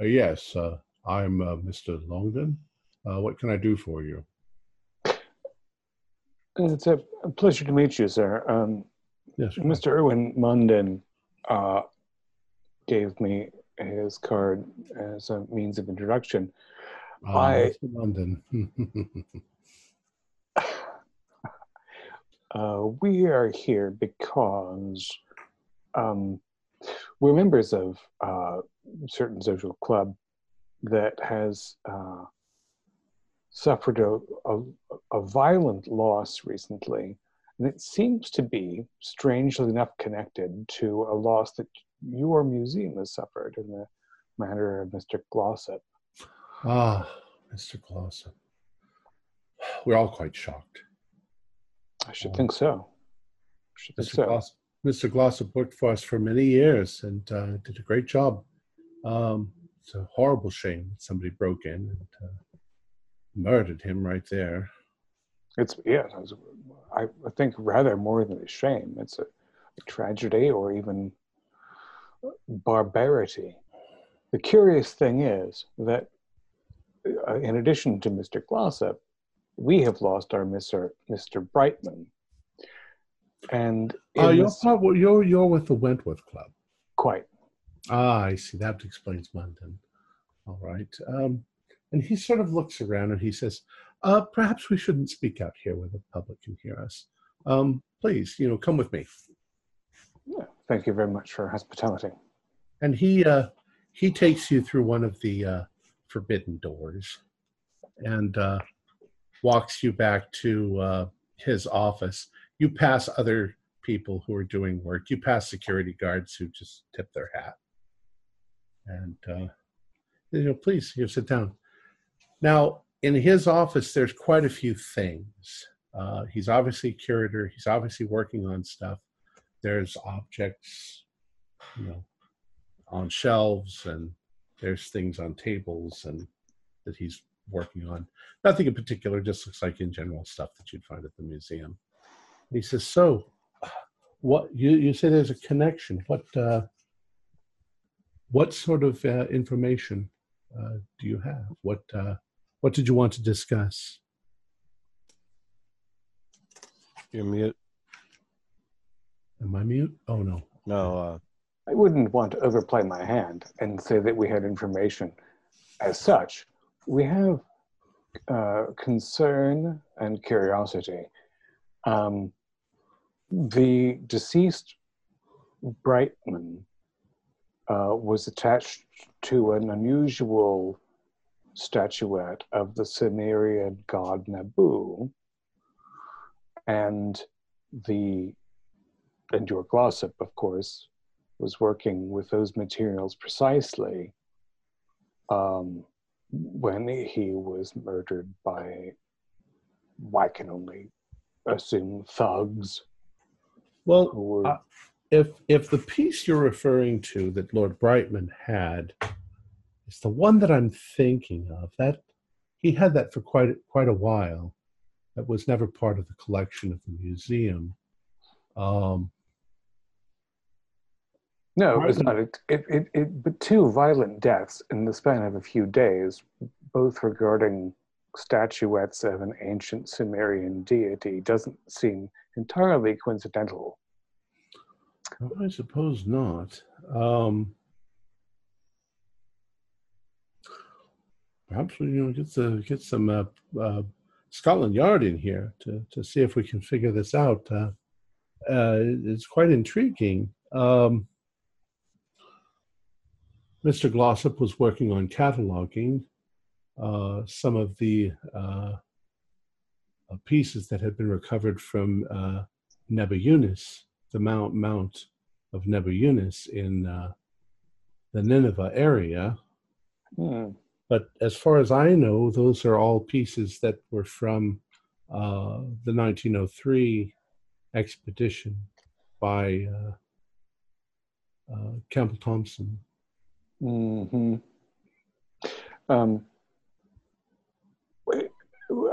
yes, I'm Mr. Longdon. What can I do for you? It's a pleasure to meet you, sir. Yes, sir. Mr. Ilwin Munden gave me his card as a means of introduction. Mr. Munden. We are here because we're members of a certain social club that has suffered a violent loss recently. And it seems to be, strangely enough, connected to a loss that your museum has suffered in the matter of Mr. Glossop. Ah, Mr. Glossop. We're all quite shocked. I should think so. Mr. Glossop worked for us for many years and did a great job. It's a horrible shame that somebody broke in and murdered him right there. I think rather more than a shame. It's a tragedy or even barbarity. The curious thing is that in addition to Mr. Glossop, we have lost our Mr. Brightman. And you're with the Wentworth Club. Quite. Ah, I see. That explains Munden. All right. And he sort of looks around and he says, perhaps we shouldn't speak out here where the public can hear us. Please, come with me. Yeah, thank you very much for hospitality. And he takes you through one of the forbidden doors and walks you back to his office. You pass other people who are doing work. You pass security guards who just tip their hat. And you know, please, you sit down. Now, in his office, there's quite a few things. He's obviously a curator. He's obviously working on stuff. There's objects, you know, on shelves, and there's things on tables and that he's working on. Nothing in particular, just looks like in general stuff that you'd find at the museum. And he says, so what you say there's a connection. What sort of information do you have? What did you want to discuss? You're mute. Am I mute? Oh, no. No. I wouldn't want to overplay my hand and say that we had information as such. We have concern and curiosity. The deceased Brightman was attached to an unusual statuette of the Sumerian god Nabu, and your Glossop, of course, was working with those materials precisely when he was murdered by, I can only assume, thugs. Well, if the piece you're referring to that Lord Brightman had is the one that I'm thinking of, that he had that for quite a while, that was never part of the collection of the museum. No, it was not. But two violent deaths in the span of a few days, both regarding statuettes of an ancient Sumerian deity, doesn't seem entirely coincidental. I suppose not. Perhaps we get some Scotland Yard in here to see if we can figure this out. It's quite intriguing. Mr. Glossop was working on cataloging some of the pieces that had been recovered from Nebi Yunus, the Mount of Nebi Yunus in the Nineveh area. Yeah. But as far as I know, those are all pieces that were from the 1903 expedition by Campbell Thompson. Mm-hmm.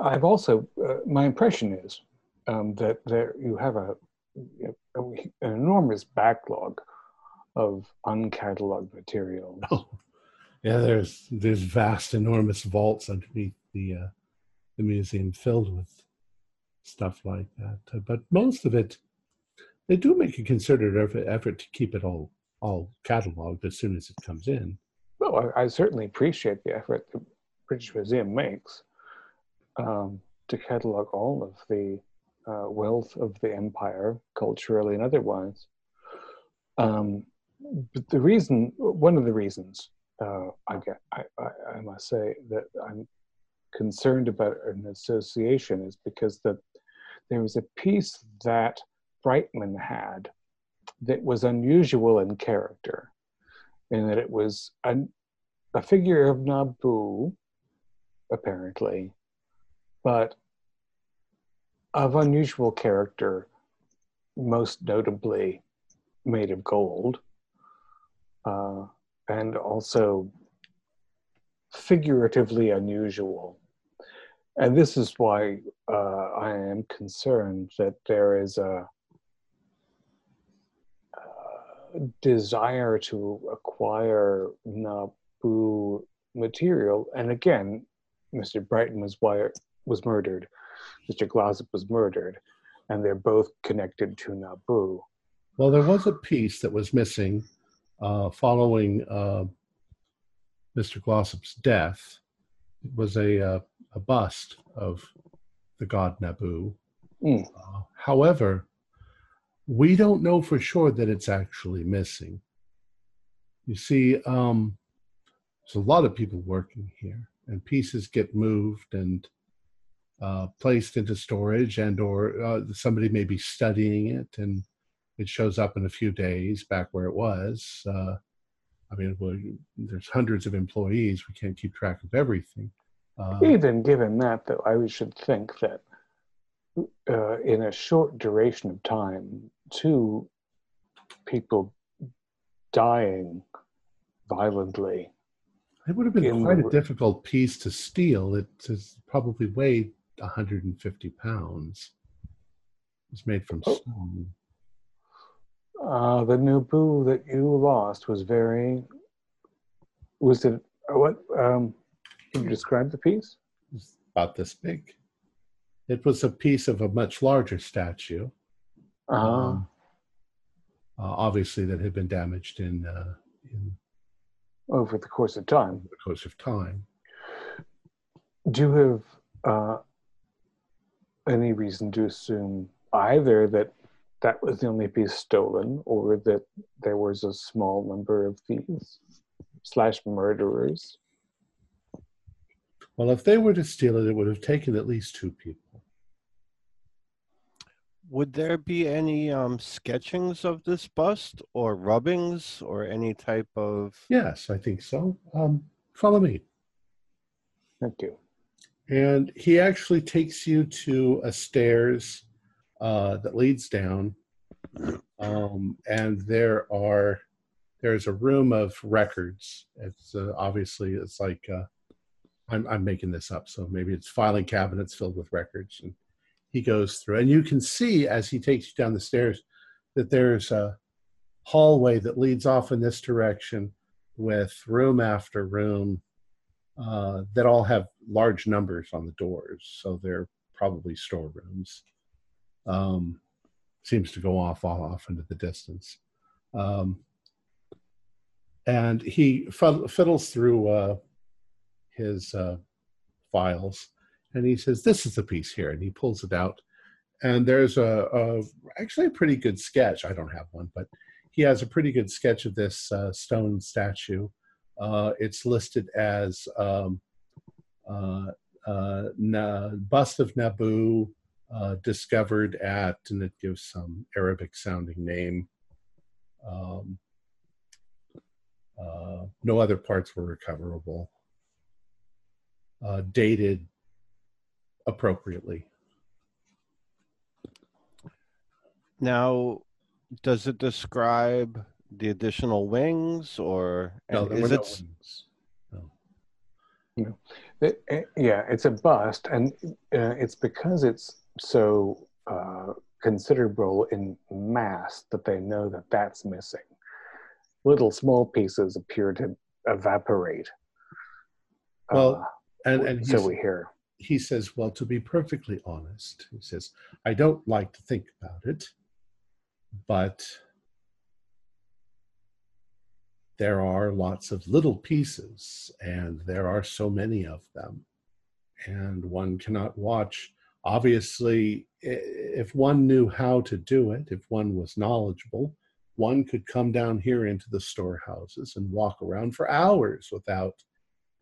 I've also, my impression is that there you have an enormous backlog of uncatalogued materials. Oh, yeah, there's vast, enormous vaults underneath the museum filled with stuff like that. But most of it, they do make a concerted effort to keep it all cataloged as soon as it comes in. Well, I certainly appreciate the effort the British Museum makes to catalog all of the wealth of the empire, culturally and otherwise. But one of the reasons I must say that I'm concerned about an association is because there was a piece that Brightman had that was unusual in character, in that it was a figure of Nabu, apparently, but of unusual character, most notably made of gold, and also figuratively unusual. And this is why I am concerned that there is a desire to acquire Nabu material. And again, Mr. Brighton was murdered, Mr. Glossop was murdered, and they're both connected to Nabu. Well, there was a piece that was missing following Mr. Glossop's death. It was a bust of the god Nabu. Mm. However, we don't know for sure that it's actually missing. You see, there's a lot of people working here, and pieces get moved and placed into storage, and or somebody may be studying it, and it shows up in a few days back where it was. I mean, well, there's hundreds of employees. We can't keep track of everything. Even given that, though, I should think that in a short duration of time, 2 people dying violently. It would have been quite a difficult piece to steal. It probably weighed 150 pounds. It was made from stone. The Nabu that you lost was very... Was it... What? Can you describe the piece? It was about this big. It was a piece of a much larger statue. Obviously, that had been damaged in over the course of time. Over the course of time. Do you have any reason to assume either that that was the only piece stolen, or that there was a small number of thieves / murderers? Well, if they were to steal it, it would have taken at least 2 people. Would there be any sketchings of this bust, or rubbings, or any type of... Yes, I think so. Follow me. Thank you. And he actually takes you to a stairs that leads down, and there's a room of records. It's obviously, it's like, I'm making this up, so maybe it's filing cabinets filled with records. And he goes through, and you can see as he takes you down the stairs that there's a hallway that leads off in this direction with room after room that all have large numbers on the doors. So they're probably storerooms. Seems to go off into the distance. And he fiddles through his files. And he says, this is the piece here. And he pulls it out. And there's actually a pretty good sketch. I don't have one, but he has a pretty good sketch of this stone statue. It's listed as bust of Nabu, discovered at, and it gives some Arabic sounding name. No other parts were recoverable. Dated appropriately. Now, does it describe the additional wings, or no, there were no wings. No. No. Yeah, it's a bust, and it's because it's so considerable in mass that they know that that's missing. Little small pieces appear to evaporate. Well, and so we hear. He says, well, to be perfectly honest, he says, I don't like to think about it, but there are lots of little pieces, and there are so many of them, and one cannot watch. Obviously, if one knew how to do it, if one was knowledgeable, one could come down here into the storehouses and walk around for hours without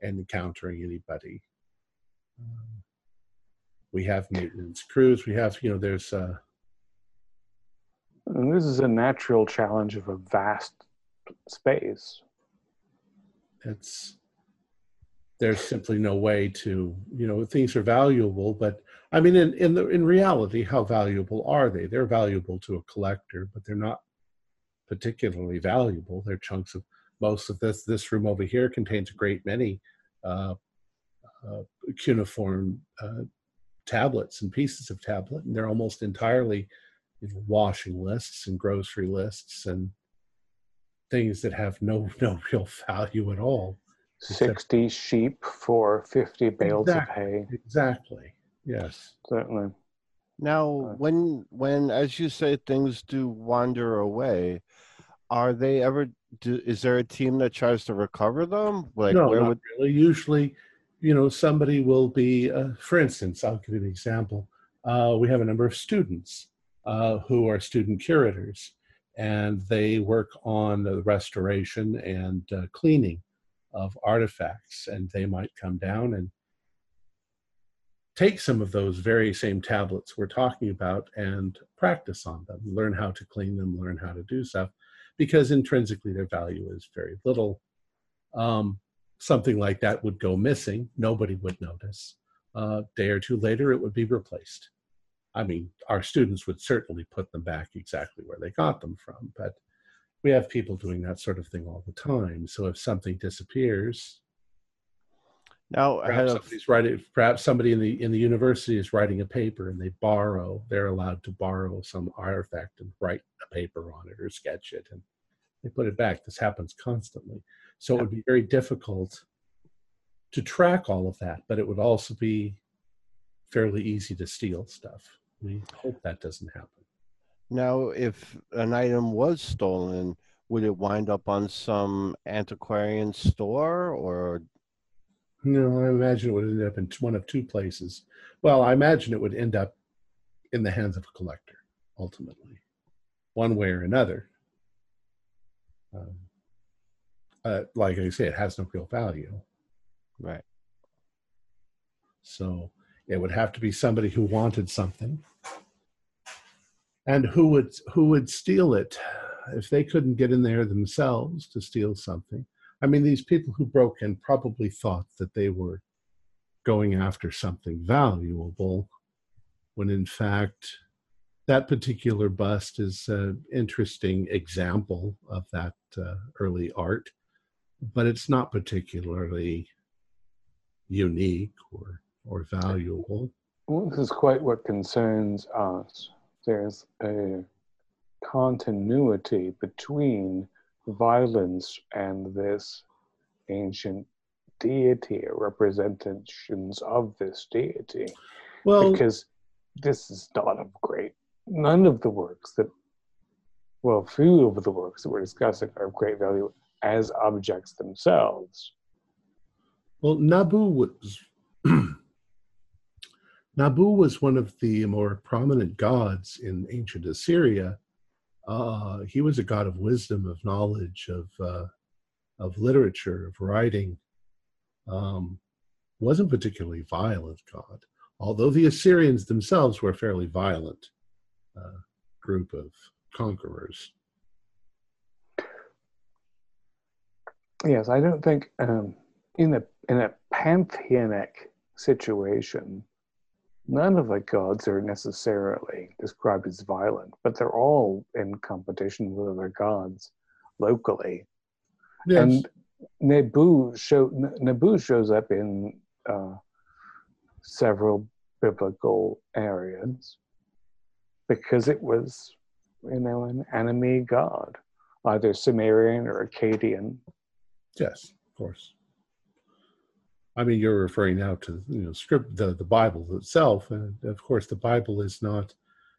encountering anybody. We have maintenance crews. We have, there's and this is a natural challenge of a vast space. There's simply no way to, things are valuable, but I mean, in reality, how valuable are they? They're valuable to a collector, but they're not particularly valuable. They're chunks of most of this. This room over here contains a great many cuneiform tablets and pieces of tablet, and they're almost entirely washing lists and grocery lists and things that have no real value at all. 60 sheep for 50 bales of hay. Exactly. Yes. Certainly. Now, when as you say, things do wander away, are they ever? Is there a team that tries to recover them? Like, no, where not really. Usually. Somebody will be, for instance, I'll give you an example. We have a number of students who are student curators, and they work on the restoration and cleaning of artifacts, and they might come down and take some of those very same tablets we're talking about and practice on them, learn how to clean them, learn how to do stuff, because intrinsically their value is very little. Something like that would go missing. Nobody would notice. A day or two later, it would be replaced. I mean, our students would certainly put them back exactly where they got them from, but we have people doing that sort of thing all the time. So if something disappears, now, perhaps somebody in the university is writing a paper, and they borrow. They're allowed to borrow some artifact and write a paper on it or sketch it, and they put it back. This happens constantly, so it would be very difficult to track all of that. But it would also be fairly easy to steal stuff. We hope that doesn't happen. Now, if an item was stolen, would it wind up on some antiquarian store or? No, I imagine it would end up in one of two places. Well, I imagine it would end up in the hands of a collector, ultimately, one way or another. Like I say, it has no real value. Right. So it would have to be somebody who wanted something. And who would steal it if they couldn't get in there themselves to steal something? I mean, these people who broke in probably thought that they were going after something valuable, when in fact, that particular bust is an interesting example of that early art, but it's not particularly unique or valuable. Well, this is quite what concerns us. There's a continuity between violence and this ancient deity, representations of this deity. Well, because this is not of great, none of the works that, well, few of the works that we're discussing are of great value as objects themselves. Well, Nabu was one of the more prominent gods in ancient Assyria. He was a god of wisdom, of knowledge, of literature, of writing. Wasn't a particularly violent god, although the Assyrians themselves were a fairly violent group of conquerors. Yes, I don't think in a pantheonic situation, none of the gods are necessarily described as violent, but they're all in competition with other gods locally. Yes. And Nabu shows up in several biblical areas because it was, you know, an enemy god, either Sumerian or Akkadian. Yes, of course. I mean, you're referring now to, you know, the Bible itself, and of course the Bible is not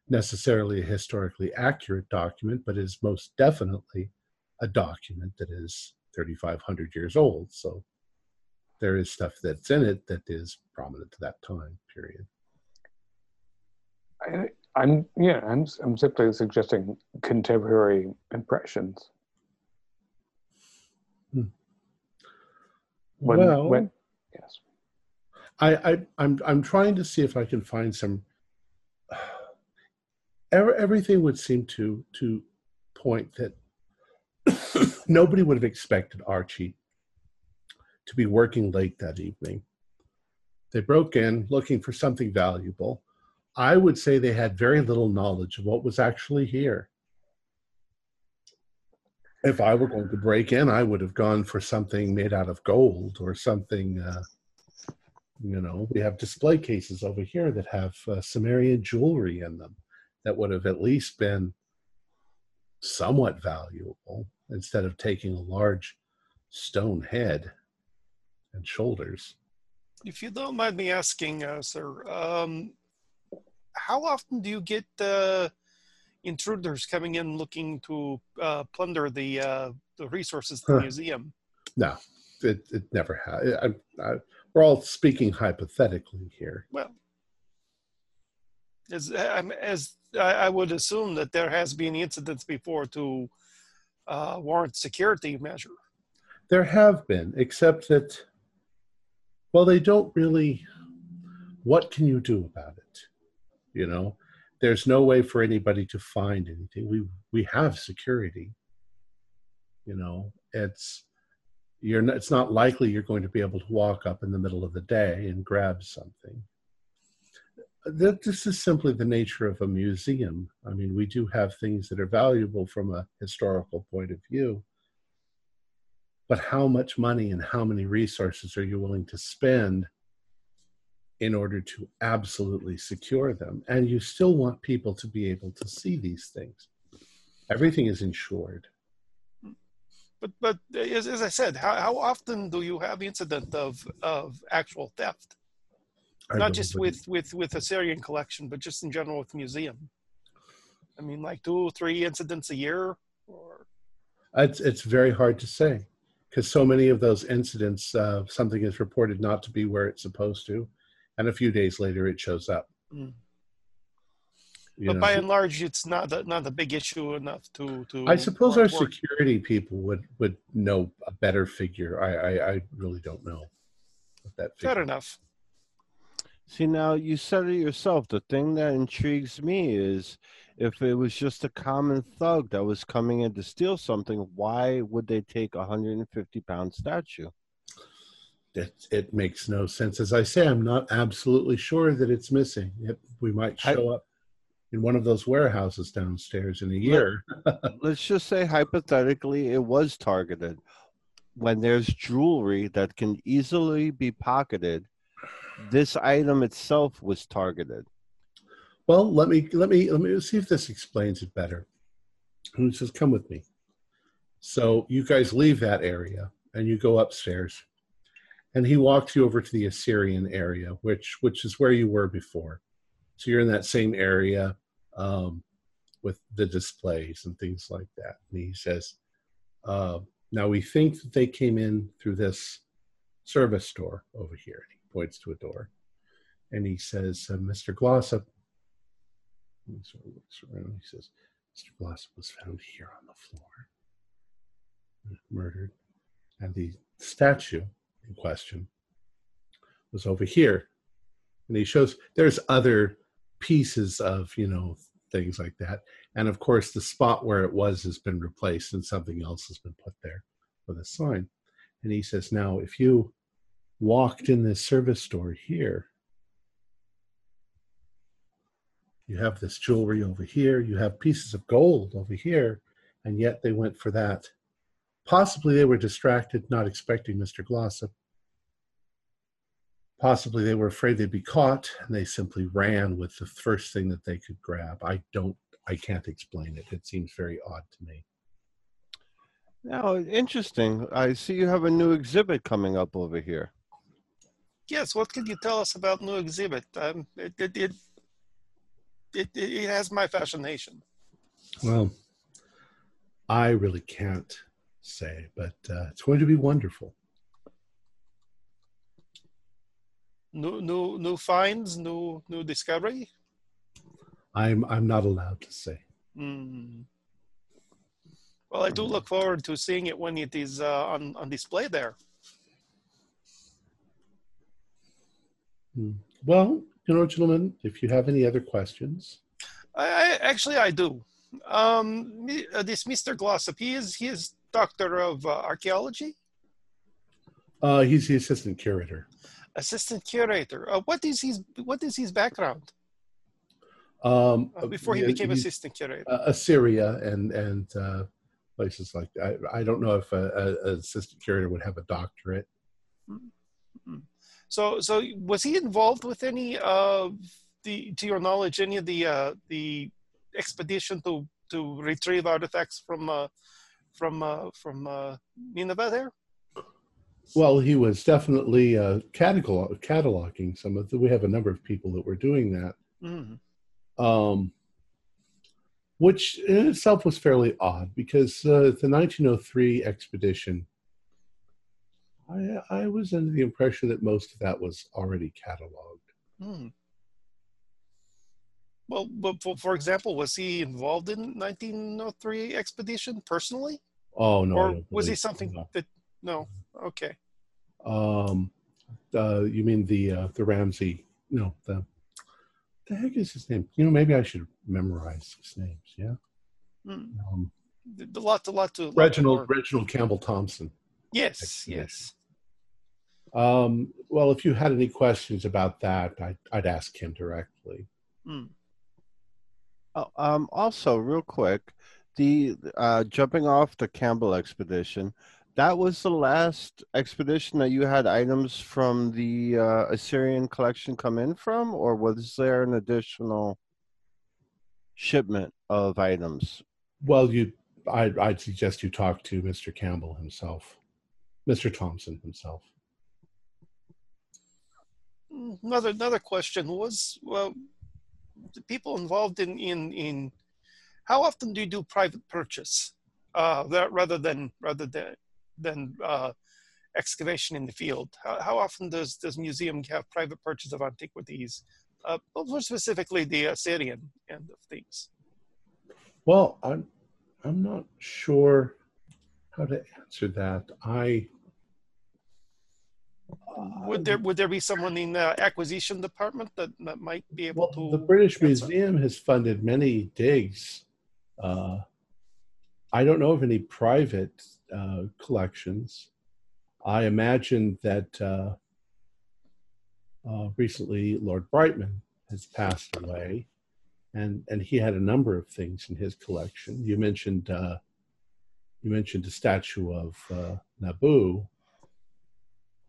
necessarily a historically accurate document, but is most definitely a document that is 3,500 years old, so there is stuff that's in it that is prominent to that time period. I'm simply suggesting contemporary impressions. Hmm. Yes. I'm trying to see if I can find some. Everything would seem to point that nobody would have expected Archie to be working late that evening. They broke in looking for something valuable. I would say they had very little knowledge of what was actually here. If I were going to break in, I would have gone for something made out of gold or something, you know, we have display cases over here that have Sumerian jewelry in them that would have at least been somewhat valuable, instead of taking a large stone head and shoulders. If you don't mind me asking, sir, how often do you get intruders coming in looking to plunder the resources of the museum? No, it never has. We're all speaking hypothetically here. Well, As I would assume that there has been incidents before to warrant security measure. There have been, except that, well, they don't really, what can you do about it? You know, there's no way for anybody to find anything. We have security, you know, it's not likely you're going to be able to walk up in the middle of the day and grab something. This is simply the nature of a museum. I mean, we do have things that are valuable from a historical point of view, but how much money and how many resources are you willing to spend in order to absolutely secure them? And you still want people to be able to see these things. Everything is insured. But as I said, how often do you have incident of actual theft? Not just with Assyrian collection, but just in general with museum. I mean, like 2 or 3 incidents a year, or it's very hard to say, because so many of those incidents, something is reported not to be where it's supposed to, and a few days later it shows up. Mm. But by and large, it's not a big issue enough to. I suppose our security people would know a better figure. I really don't know what that figure. Fair enough. See, now you said it yourself. The thing that intrigues me is, if it was just a common thug that was coming in to steal something, why would they take a 150-pound statue? It makes no sense. As I say, I'm not absolutely sure that it's missing. We might show up in one of those warehouses downstairs in a year. Let's just say hypothetically it was targeted. When there's jewelry that can easily be pocketed, this item itself was targeted. Well, let me see if this explains it better. Who says, come with me. So you guys leave that area and you go upstairs, and he walks you over to the Assyrian area, which is where you were before. So you're in that same area with the displays and things like that. And he says, now we think that they came in through this service door over here. Points to a door, and he says, Mr. Glossop, he sort of looks around, he says, Mr. Glossop was found here on the floor, murdered, and the statue in question was over here. And he shows, there's other pieces of, things like that, and of course the spot where it was has been replaced and something else has been put there with a sign. And he says, now if you walked in this service door here, you have this jewelry over here, you have pieces of gold over here, and yet they went for that. Possibly they were distracted, not expecting Mr. Glossop. Possibly they were afraid they'd be caught, and they simply ran with the first thing that they could grab. I can't explain it. It seems very odd to me. Now, interesting. I see you have a new exhibit coming up over here. Yes, what can you tell us about new exhibit? It has my fascination. Well, I really can't say, but it's going to be wonderful. New finds, new discovery. I'm not allowed to say. Mm. Well, I do look forward to seeing it when it is on display there. Well, gentlemen, if you have any other questions. I do. This Mr. Glossop, he is Doctor of Archaeology? He's the Assistant Curator. Assistant Curator. What is his background? Before he became Assistant Curator? Assyria and places like that. I don't know if an Assistant Curator would have a doctorate. Mm-hmm. So was he involved with any of to your knowledge, any of the expedition to retrieve artifacts from Nineveh there? Well, he was definitely cataloging some of the. We have a number of people that were doing that, which in itself was fairly odd because the 1903 expedition. I was under the impression that most of that was already cataloged. Mm. Well, for example, was he involved in 1903 expedition personally? Oh, no. Or was he something that, no, okay. You mean the Ramsey, no, the heck is his name? You know, maybe I should memorize his names, yeah? Mm. Reginald Campbell Thompson. Yes, yes. Well, if you had any questions about that, I'd ask him directly. Mm. Oh, also, real quick, the jumping off the Campbell expedition, that was the last expedition that you had items from the Assyrian collection come in from, or was there an additional shipment of items? Well, I'd suggest you talk to Mr. Campbell himself, Mr. Thompson himself. Another question was, well, the people involved in how often do you do private purchase rather than excavation in the field? How often does museum have private purchase of antiquities, but more specifically the Assyrian end of things? Well, I'm not sure how to answer that. Would there be someone in the acquisition department that might be able to? Well, the British Museum has funded many digs. I don't know of any private collections. I imagine that recently Lord Brightman has passed away, and he had a number of things in his collection. You mentioned a statue of Nabu.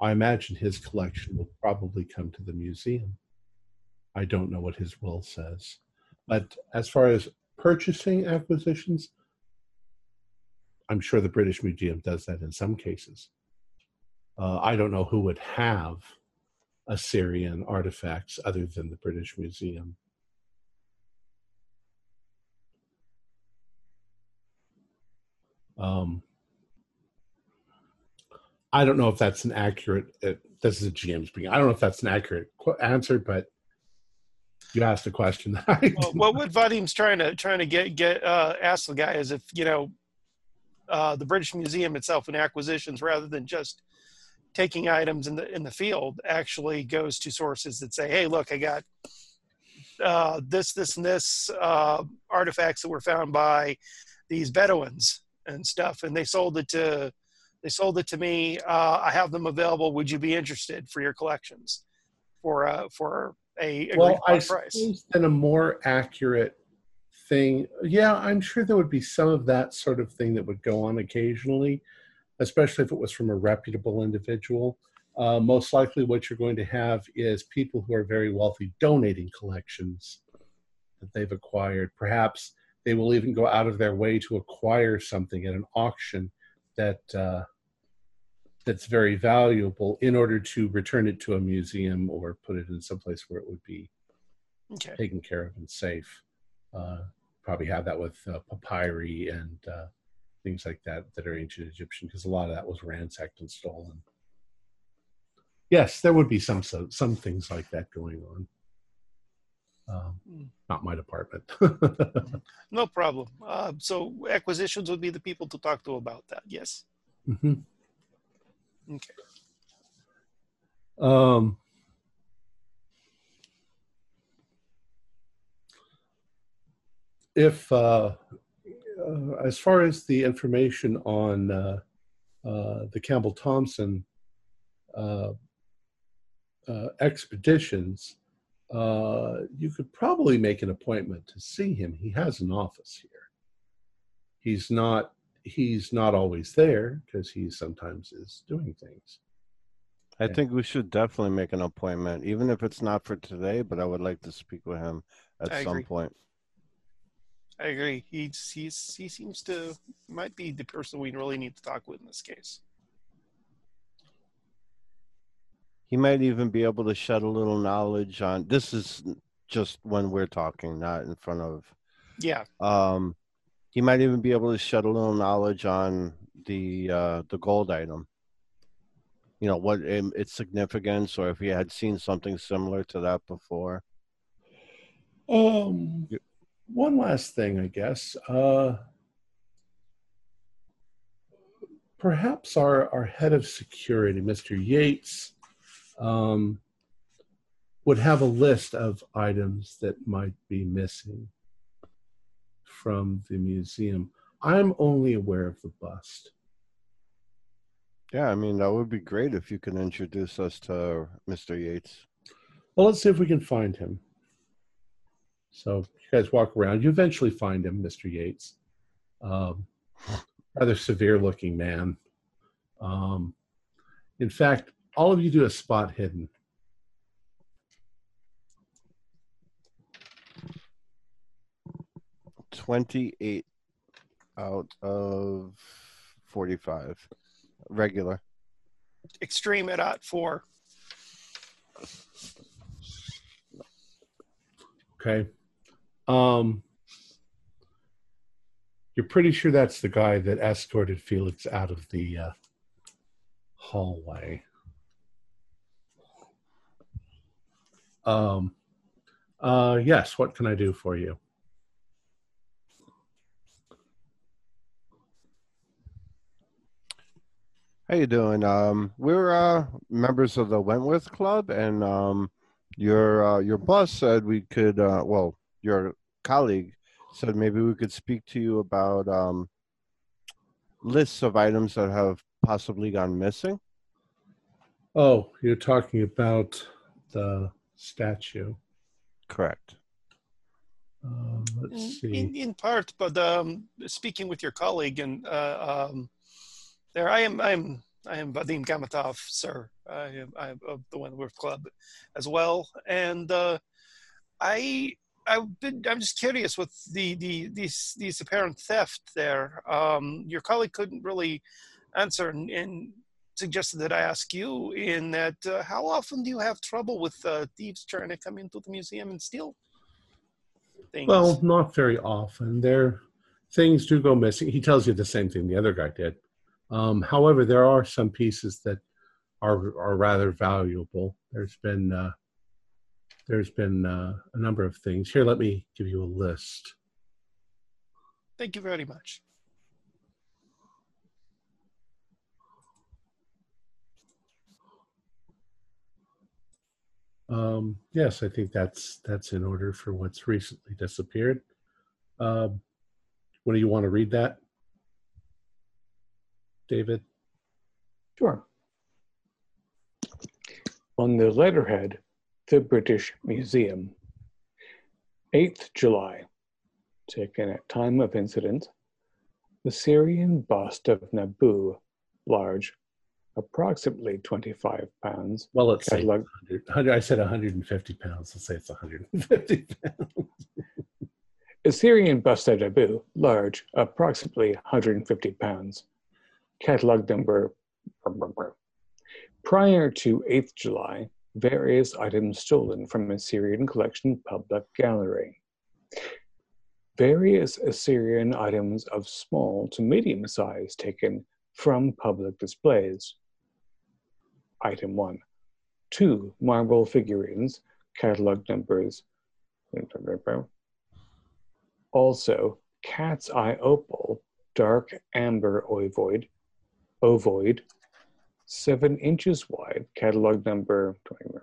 I imagine his collection will probably come to the museum. I don't know what his will says. But as far as purchasing acquisitions, I'm sure the British Museum does that in some cases. I don't know who would have Assyrian artifacts other than the British Museum. I don't know if that's an accurate, this is a GM's opinion. I don't know if that's an accurate answer, but you asked a question. Well, what Vadim's trying to ask the guy is if, you know, the British Museum itself in acquisitions, rather than just taking items in the field, actually goes to sources that say, hey, look, I got this and this artifacts that were found by these Bedouins and stuff, and they sold it to me. I have them available. Would you be interested for your collections for a agreed upon price? Well, I suppose then a more accurate thing. Yeah, I'm sure there would be some of that sort of thing that would go on occasionally, especially if it was from a reputable individual. Most likely what you're going to have is people who are very wealthy donating collections that they've acquired. Perhaps they will even go out of their way to acquire something at an auction that's very valuable in order to return it to a museum or put it in some place where it would be taken care of and safe. Probably have that with papyri and things like that are ancient Egyptian, because a lot of that was ransacked and stolen. Yes, there would be some things like that going on. Not my department. No problem. So acquisitions would be the people to talk to about that. Yes. Mm-hmm. Okay. As far as the information on the Campbell Thompson expeditions, you could probably make an appointment to see him. He has an office here. He's not always there because he sometimes is doing things. I think we should definitely make an appointment, even if it's not for today, but I would like to speak with him at some point. I agree. He seems to might be the person we really need to talk with in this case. He might even be able to shed a little knowledge on, this is just when we're talking, not in front of. Yeah. He might even be able to shed a little knowledge on the gold item. You know, what its significance, or if he had seen something similar to that before. One last thing, I guess. Perhaps our head of security, Mr. Yates, would have a list of items that might be missing from the museum. I'm only aware of the bust. Yeah, I mean, that would be great if you can introduce us to Mr. Yates. Well, let's see if we can find him. So you guys walk around. You eventually find him, Mr. Yates. Rather severe-looking man. In fact, all of you do a spot hidden. $28 out of 45. Regular. Extreme at odd 4. Okay. You're pretty sure that's the guy that escorted Felix out of the hallway. Yes, what can I do for you? How you doing? We're members of the Wentworth Club, and your boss said we could, well, your colleague said maybe we could speak to you about lists of items that have possibly gone missing. Oh, you're talking about the statue. Correct. Let's see. In part, but speaking with your colleague and there, I am Vadim Kamatov, sir. I am of the Wentworth Club as well, and I'm just curious with these apparent theft there. Your colleague couldn't really answer, and suggested that I ask you in that how often do you have trouble with thieves trying to come into the museum and steal things? Well, not very often. There, things do go missing. He tells you the same thing the other guy did. However, there are some pieces that are rather valuable. There's been a number of things. Here, let me give you a list. Thank you very much. Yes, I think that's in order for what's recently disappeared. What do you want to read that, David? Sure. On the letterhead, the British Museum, 8th July, taken at time of incident, the Syrian bust of Nabu, large, approximately 25 pounds. Well, let's say 100, I said 150 pounds. Let's say it's 150 pounds. Assyrian bust of Nabu, large, approximately 150 pounds. Catalog number, prior to 8th July, various items stolen from Assyrian collection public gallery. Various Assyrian items of small to medium size taken from public displays. Item 1, 2 marble figurines, catalog numbers, also cat's eye opal, dark amber ovoid, 7 inches wide, catalog number 20.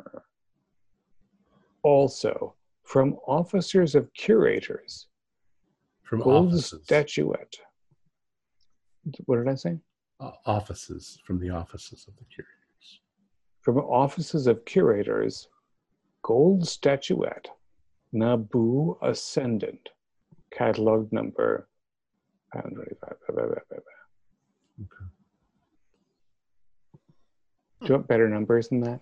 Also, from officers of curators, from gold offices. Statuette. What did I say? Offices, from the offices of the curators. From offices of curators, gold statuette, Nabu Ascendant, catalog number 25. Okay. Do you want better numbers than that?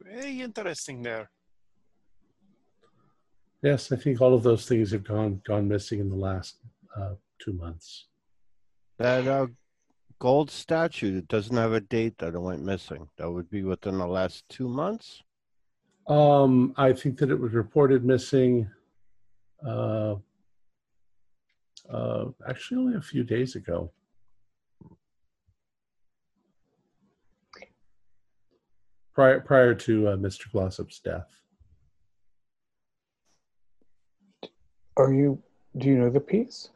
Very interesting there. Yes, I think all of those things have gone missing in the last 2 months. That gold statue doesn't have a date that it went missing. That would be within the last 2 months? I think that it was reported missing actually only a few days ago. prior to Mr. Glossop's death. Do you know the piece?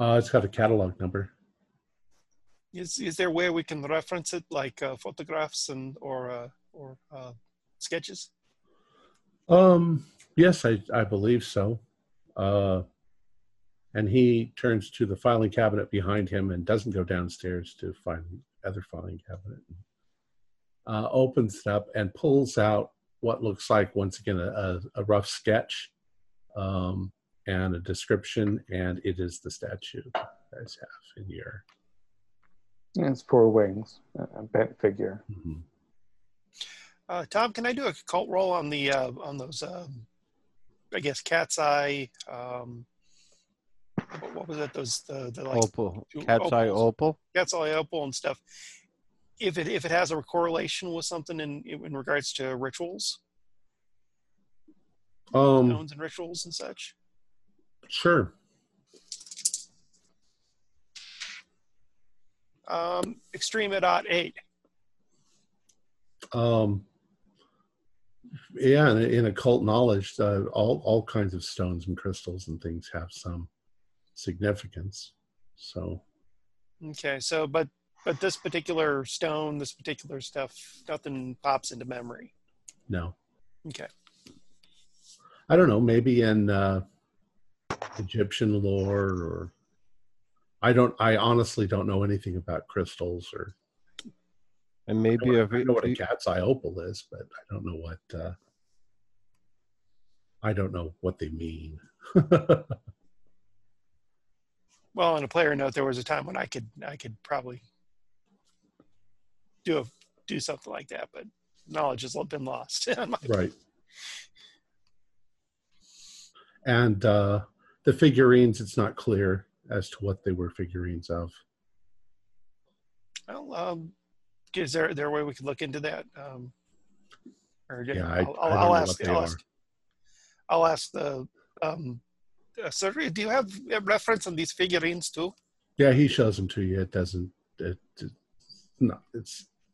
It's got a catalog number. Is there a way we can reference it, like photographs and or sketches? Yes, I believe so. And he turns to the filing cabinet behind him and doesn't go downstairs to find the other filing cabinet. Opens it up and pulls out what looks like, once again, a rough sketch and a description, and it is the statue you guys have in here. And it's four wings, a bent figure. Mm-hmm. Tom, can I do a cult roll on the on those? I guess cat's eye. What was that? Those the like opal, cat's eye opal, cat's eye opal and stuff. If it has a correlation with something in regards to rituals, stones and rituals and such. Sure. Extreme at .8. Yeah, in occult knowledge, all kinds of stones and crystals and things have some significance. So. Okay. So, but this particular stone, this particular stuff, nothing pops into memory. No. Okay. I don't know. Maybe in Egyptian lore, or I honestly don't know anything about crystals or. And maybe I know what a cat's eye opal is, but I don't know what they mean. Well, on a player note, there was a time when I could probably do something like that, but knowledge has been lost. Right. And the figurines, it's not clear as to what they were figurines of. Well. Is there a way we could look into that? I'll ask the sir, do you have a reference on these figurines too? Yeah, he shows them to you.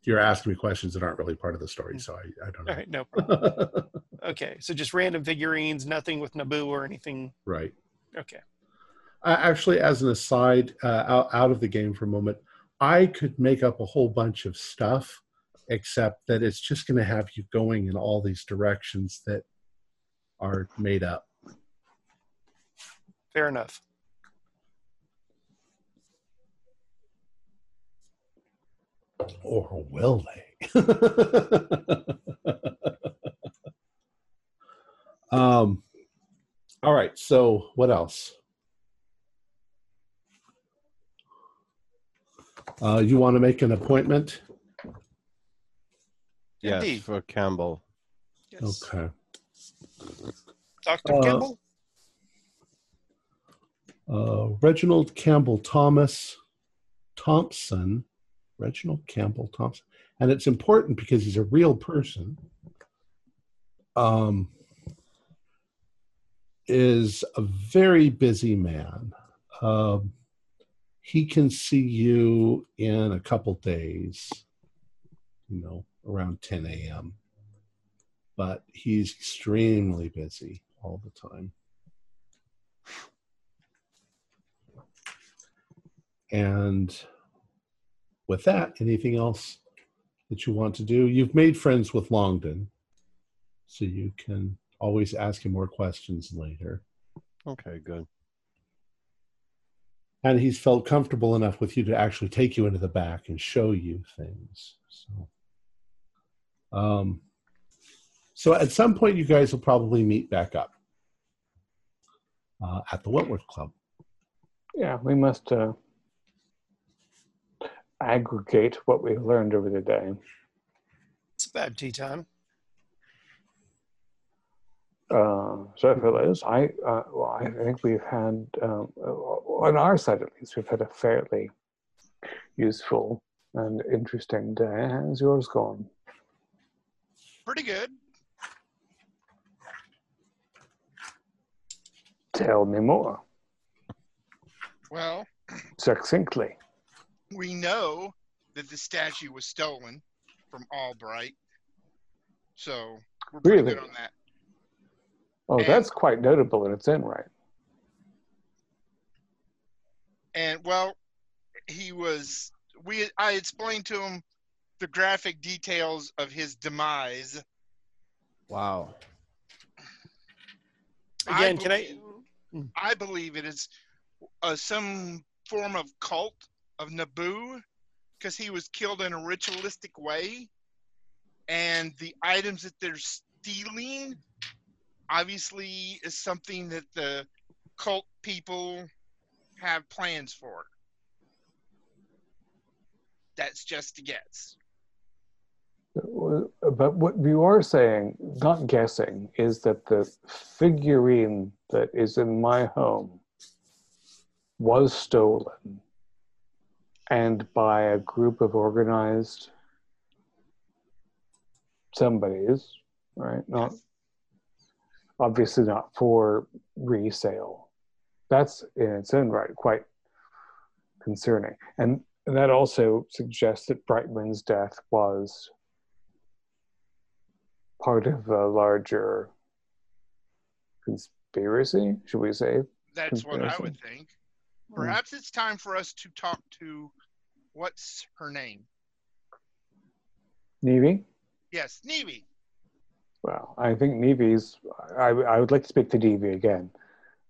You're asking me questions that aren't really part of the story, so I don't know. All right, no problem. Okay, so just random figurines, nothing with Nabu or anything. Right. Okay. Actually, as an aside, out of the game for a moment, I could make up a whole bunch of stuff, except that it's just going to have you going in all these directions that are made up. Fair enough. Or will they? All right, so what else? You want to make an appointment? Yes, indeed. For Campbell. Yes. Okay. Dr. Campbell? Reginald Campbell Thompson. Reginald Campbell Thompson. And it's important because he's a real person. Is a very busy man. He can see you in a couple days, around 10 a.m. But he's extremely busy all the time. And with that, anything else that you want to do? You've made friends with Longdon, so you can always ask him more questions later. Okay, good. And he's felt comfortable enough with you to actually take you into the back and show you things. So, at some point, you guys will probably meet back up at the Wentworth Club. Yeah, we must aggregate what we've learned over the day. It's about tea time. So if it is, I think we've had, on our side at least, we've had a fairly useful and interesting day. How's yours gone? Pretty good. Tell me more. Well, succinctly. We know that the statue was stolen from Albright. So we're pretty good on that. Oh, and that's quite notable in its own right. And well, he was, I explained to him the graphic details of his demise. Wow. Again, I believe it is some form of cult of Nabu, because he was killed in a ritualistic way, and the items that they're stealing obviously is something that the cult people have plans for. That's just a guess. But what you are saying, not guessing, is that the figurine that is in my home was stolen, and by a group of organized somebodies, right? Not obviously not for resale. That's in its own right quite concerning, and that also suggests that Brightman's death was part of a larger conspiracy, should we say? That's what I would think. Perhaps it's time for us to talk to, what's her name? Nebi? Yes, Nebi. Well, I think Nebi's, I would like to speak to Nebi again.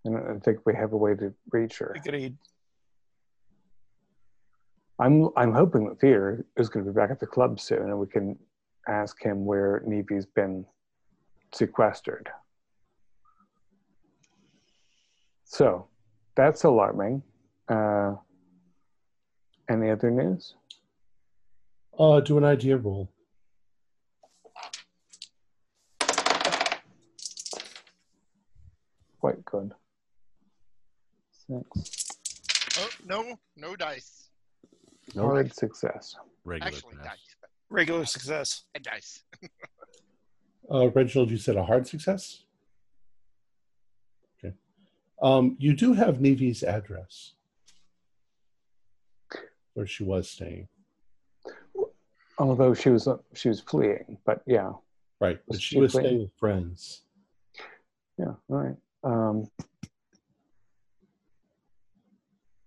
And I think we have a way to reach her. Agreed. I'm hoping that Theo is going to be back at the club soon, and we can ask him where Nebi's been sequestered. So, that's alarming. Any other news? Do an idea roll. Quite good. 6. Oh, no dice. No hard success. Regular success. And dice. Reginald, you said a hard success? Okay. You do have Nevi's address, where she was staying. Although she was fleeing, but yeah. Right, but she was staying with friends. Yeah, all right.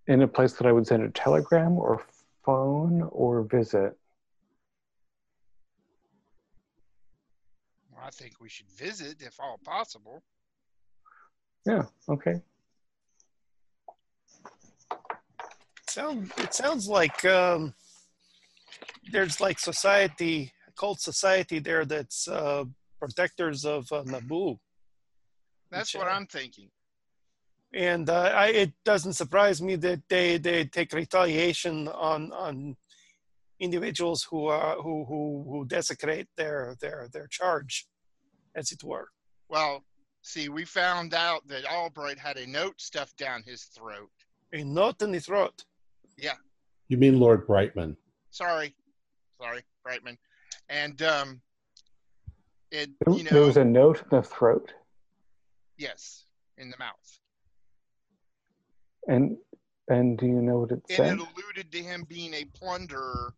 In a place that I would send a telegram or phone or visit. I think we should visit, if all possible. Yeah, okay. It sounds like there's like society, cult society there that's protectors of Nabu. That's what I'm thinking. And it doesn't surprise me that they take retaliation on individuals who desecrate their charge, as it were. Well, see, we found out that Albright had a note stuffed down his throat. A note in the throat? Yeah. You mean Lord Brightman. Sorry, Brightman. And, there was a note in the throat? Yes, in the mouth. And do you know what it said? And it alluded to him being a plunderer,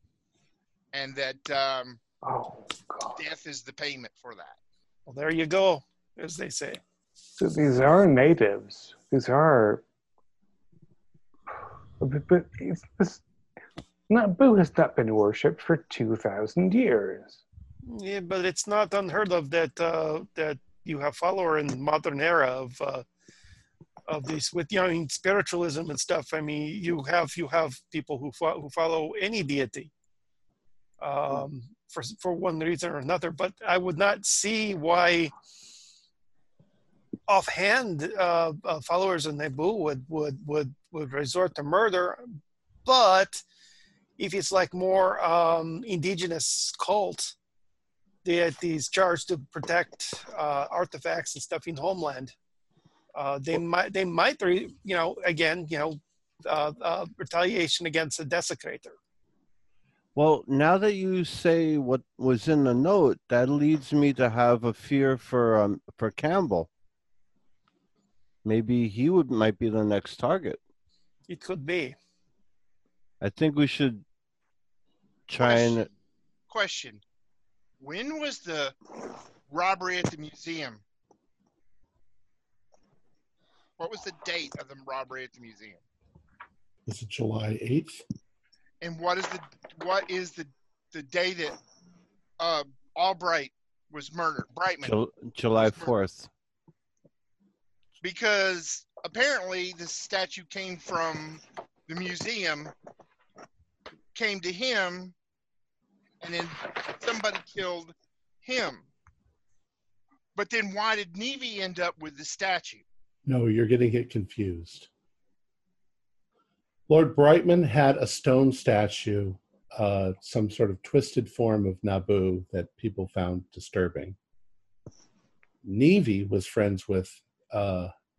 and that death is the payment for that. Well, there you go, as they say. So these are natives. These are... But Nabu has not been worshipped for 2,000 years. Yeah, but it's not unheard of that that you have follower in the modern era of this, with spiritualism and stuff. I mean, you have people who follow any deity for one reason or another. But I would not see why offhand followers of Nabu would resort to murder. But if it's like more indigenous cult deities charged to protect artifacts and stuff in homeland, they might retaliation against a desecrator. Well, now that you say what was in the note, that leads me to have a fear for Campbell. Maybe he might be the next target. It could be. I think we should Question. When was the robbery at the museum? What was the date of the robbery at the museum? Is it July 8th? And what is the day that Albright was murdered? Brightman. July 4th. Because apparently the statue came from the museum, came to him, and then somebody killed him. But then why did Nebi end up with the statue? No, you're getting it confused. Lord Brightman had a stone statue, some sort of twisted form of Nabu that people found disturbing. Nebi was friends with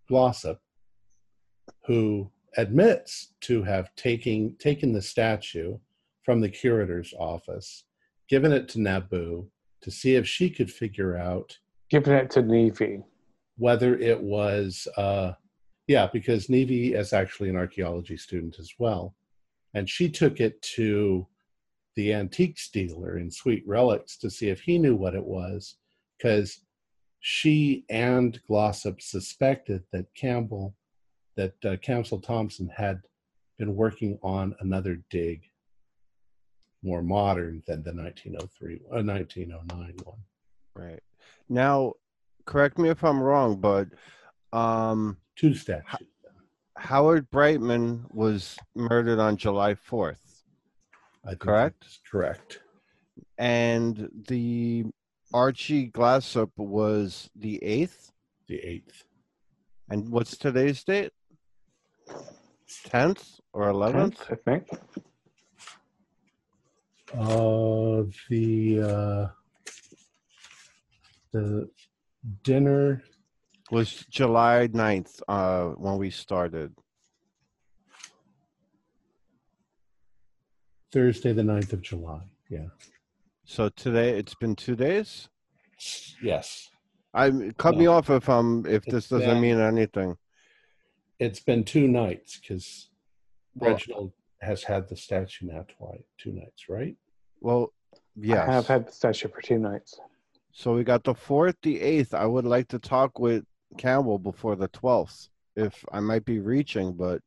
Glossop, who admits to have taken the statue from the curator's office, given it to Nabu to see if she could figure out... Given it to Nevi. Whether it was... because Nevi is actually an archaeology student as well. And she took it to the antiques dealer in Sweet Relics to see if he knew what it was, because she and Glossop suspected that Counsel Thompson had been working on another dig more modern than the 1909 one. Right. Now, correct me if I'm wrong, but... two statues. Howard Brightman was murdered on July 4th, correct? Correct. And the Archie Glossop was the 8th? The 8th. And what's today's date? 10th or 11th? 10th, I think. The dinner was July 9th when we started. Thursday, the 9th of July, yeah. So today, it's been 2 days? Yes. Cut me off if this doesn't mean anything. It's been 2 nights, because Reginald has had the statue now twice, 2 nights, right? Well, yes. I have had the statue for 2 nights. So we got the 4th, the 8th. I would like to talk with Campbell before the 12th, if I might be reaching, but...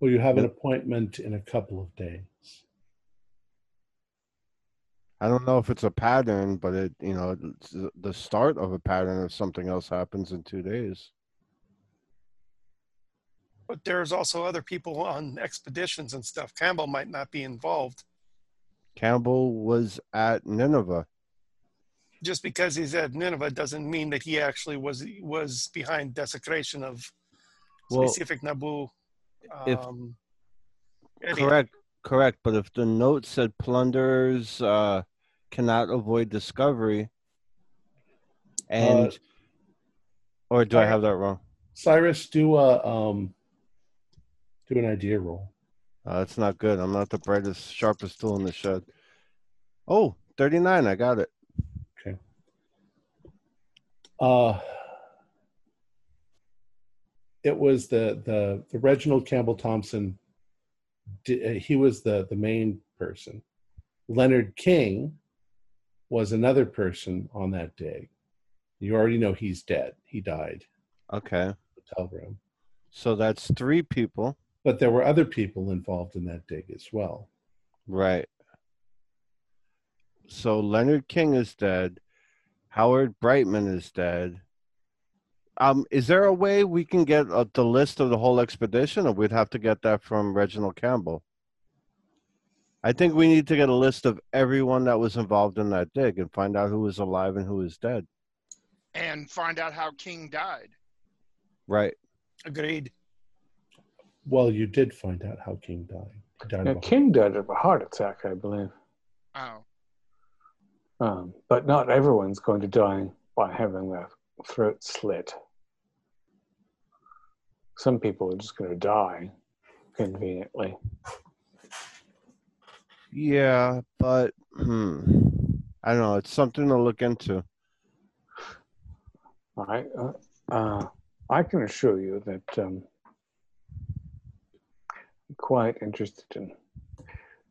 Well, you have an appointment in a couple of days. I don't know if it's a pattern, but it's the start of a pattern if something else happens in 2 days. But there's also other people on expeditions and stuff. Campbell might not be involved. Campbell was at Nineveh. Just because he's at Nineveh doesn't mean that he actually was behind desecration of specific Nabu. Correct. But if the note said plunderers cannot avoid discovery, and or do I have that wrong? Cyrus, do an idea roll. That's not good. I'm not the brightest, sharpest tool in the shed. Oh, 39. I got it. Okay. It was the Reginald Campbell Thompson. He was the main person. Leonard King was another person on that day. You already know he's dead. He died. Okay. Hotel room. So that's 3 people. But there were other people involved in that dig as well. Right. So Leonard King is dead. Howard Brightman is dead. Is there a way we can get the list of the whole expedition, or we'd have to get that from Reginald Campbell? I think we need to get a list of everyone that was involved in that dig and find out who was alive and who was dead. And find out how King died. Right. Agreed. Well, you did find out how King died. King died of a heart attack, I believe. Oh. But not everyone's going to die by having their throat slit. Some people are just going to die conveniently. Yeah, but I don't know. It's something to look into. All right. I can assure you that I'm quite interested in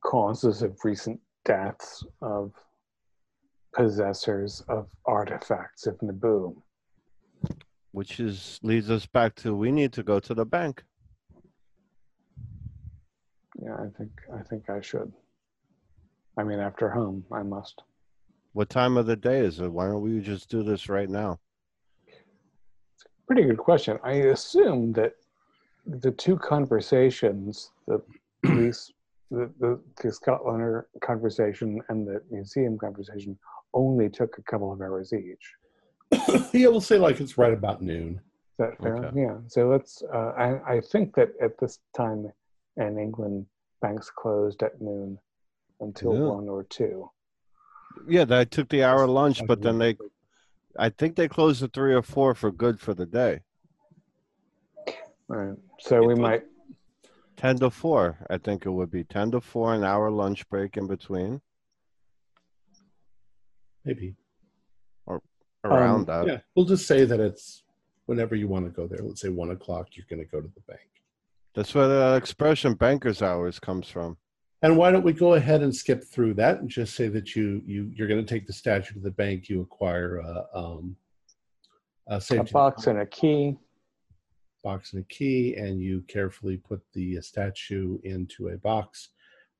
causes of recent deaths of possessors of artifacts of Nabu. Which is leads us back to we need to go to the bank. Yeah, I think I should. I mean, after home, I must. What time of the day is it? Why don't we just do this right now? Pretty good question. I assume that the two conversations, the police, the Scotland Yard conversation and the museum conversation, only took a couple of hours each. Yeah, we'll say like it's right about noon. Is that fair? Okay. Yeah. So let's. I think that at this time in England, banks closed at noon until 1 or 2. Yeah, I took the hour lunch, but then they. I think they close at 3 or 4 for good for the day. All right. So we might 10 to 4. I think it would be 10 to 4, an hour lunch break in between. Maybe. Or around that. Yeah, we'll just say that it's whenever you want to go there. Let's say 1 o'clock. You're going to go to the bank. That's where the expression "banker's hours" comes from. And why don't we go ahead and skip through that and just say that you're going to take the statue to the bank. You acquire a box and a key. Box and a key, and you carefully put the statue into a box.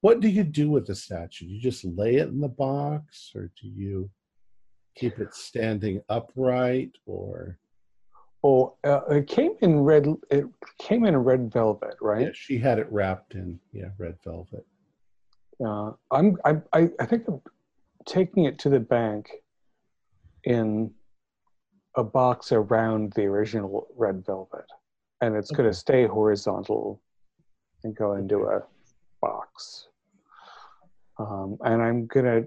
What do you do with the statue? Do you just lay it in the box, or do you keep it standing upright, or? Oh, it came in red. It came in red velvet, right? Yeah, she had it wrapped in red velvet. I think I'm taking it to the bank in a box around the original red velvet, and it's going to stay horizontal and go into a box. And I'm going to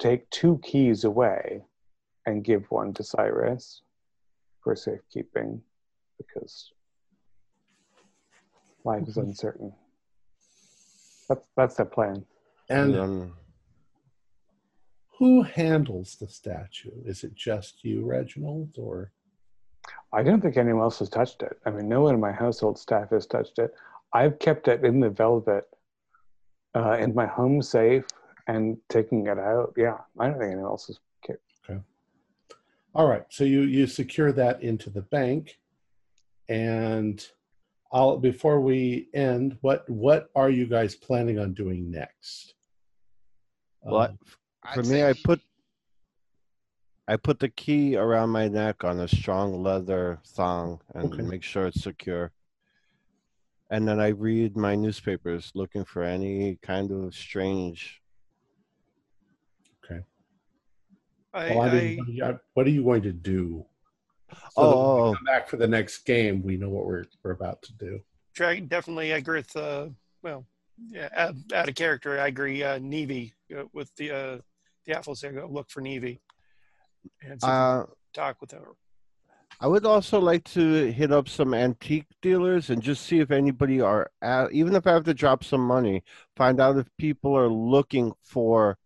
take 2 keys away and give one to Cyrus for safekeeping because life is uncertain. That's the plan. And who handles the statue? Is it just you, Reginald, or? I don't think anyone else has touched it. I mean, no one in my household staff has touched it. I've kept it in the velvet in my home safe and taking it out. Yeah, I don't think anyone else has kept it. Okay. All right, so you secure that into the bank, and before we end, what are you guys planning on doing next? Well, for me, I put the key around my neck on a strong leather thong and make sure it's secure. And then I read my newspapers looking for any kind of strange. Okay. What are you going to do? So when we come back for the next game, we know what we're about to do. Dragon, definitely, I agree with, out of character, I agree, Nevi, with the apples there, go look for Nevi. And so talk with her. I would also like to hit up some antique dealers and just see if anybody even if I have to drop some money, find out if people are looking for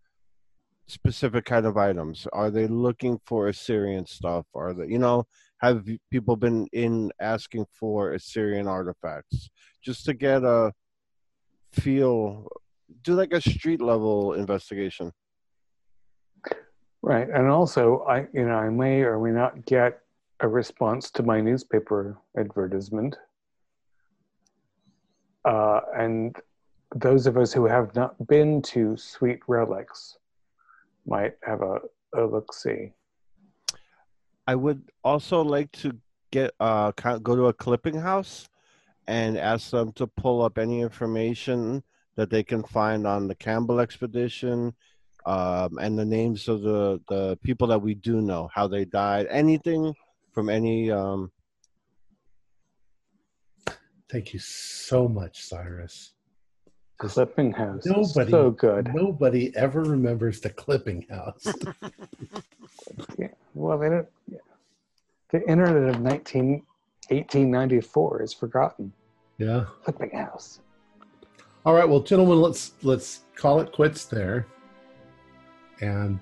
specific kind of items. Are they looking for Assyrian stuff? Are they, have people been asking for Assyrian artifacts? Just to get a feel, do like a street level investigation. Right, and also I may or may not get a response to my newspaper advertisement. And those of us who have not been to Sweet Relics might have a look-see. I would also like to go to a clipping house and ask them to pull up any information that they can find on the Campbell expedition and the names of the people that we do know, how they died, anything from any... Thank you so much, Cyrus. Clipping house. Nobody, so good. Nobody ever remembers the clipping house. Yeah. Well, they don't. Yeah. The internet of 1894 is forgotten. Yeah. Clipping house. All right, well, gentlemen, let's call it quits there, and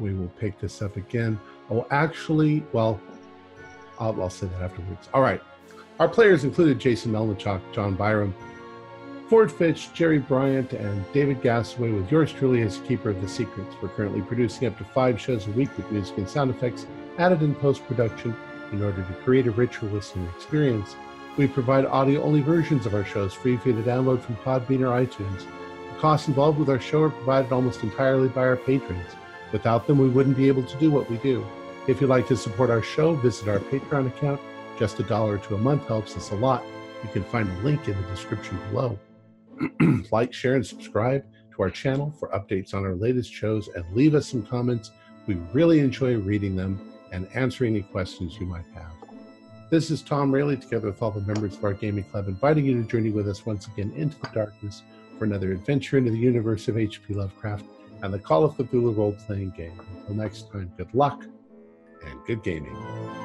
we will pick this up again. Oh, actually, well, I'll say that afterwards. All right. Our players included Jason Melnichuk, John Byram, Ford Fitch, Jerry Bryant, and David Gasaway, with yours truly as keeper of the secrets. We're currently producing up to 5 shows a week with music and sound effects added in post-production in order to create a richer listening experience. We provide audio-only versions of our shows free for you to download from Podbean or iTunes. The costs involved with our show are provided almost entirely by our patrons. Without them, we wouldn't be able to do what we do. If you'd like to support our show, visit our Patreon account. Just $1 to a month helps us a lot. You can find a link in the description below. Like, share, and subscribe to our channel for updates on our latest shows, and leave us some comments. We really enjoy reading them and answering any questions you might have. This is Tom Raley, together with all the members of our gaming club, inviting you to journey with us once again into the darkness for another adventure into the universe of H.P. Lovecraft and the Call of Cthulhu role-playing game. Until next time, good luck and good gaming.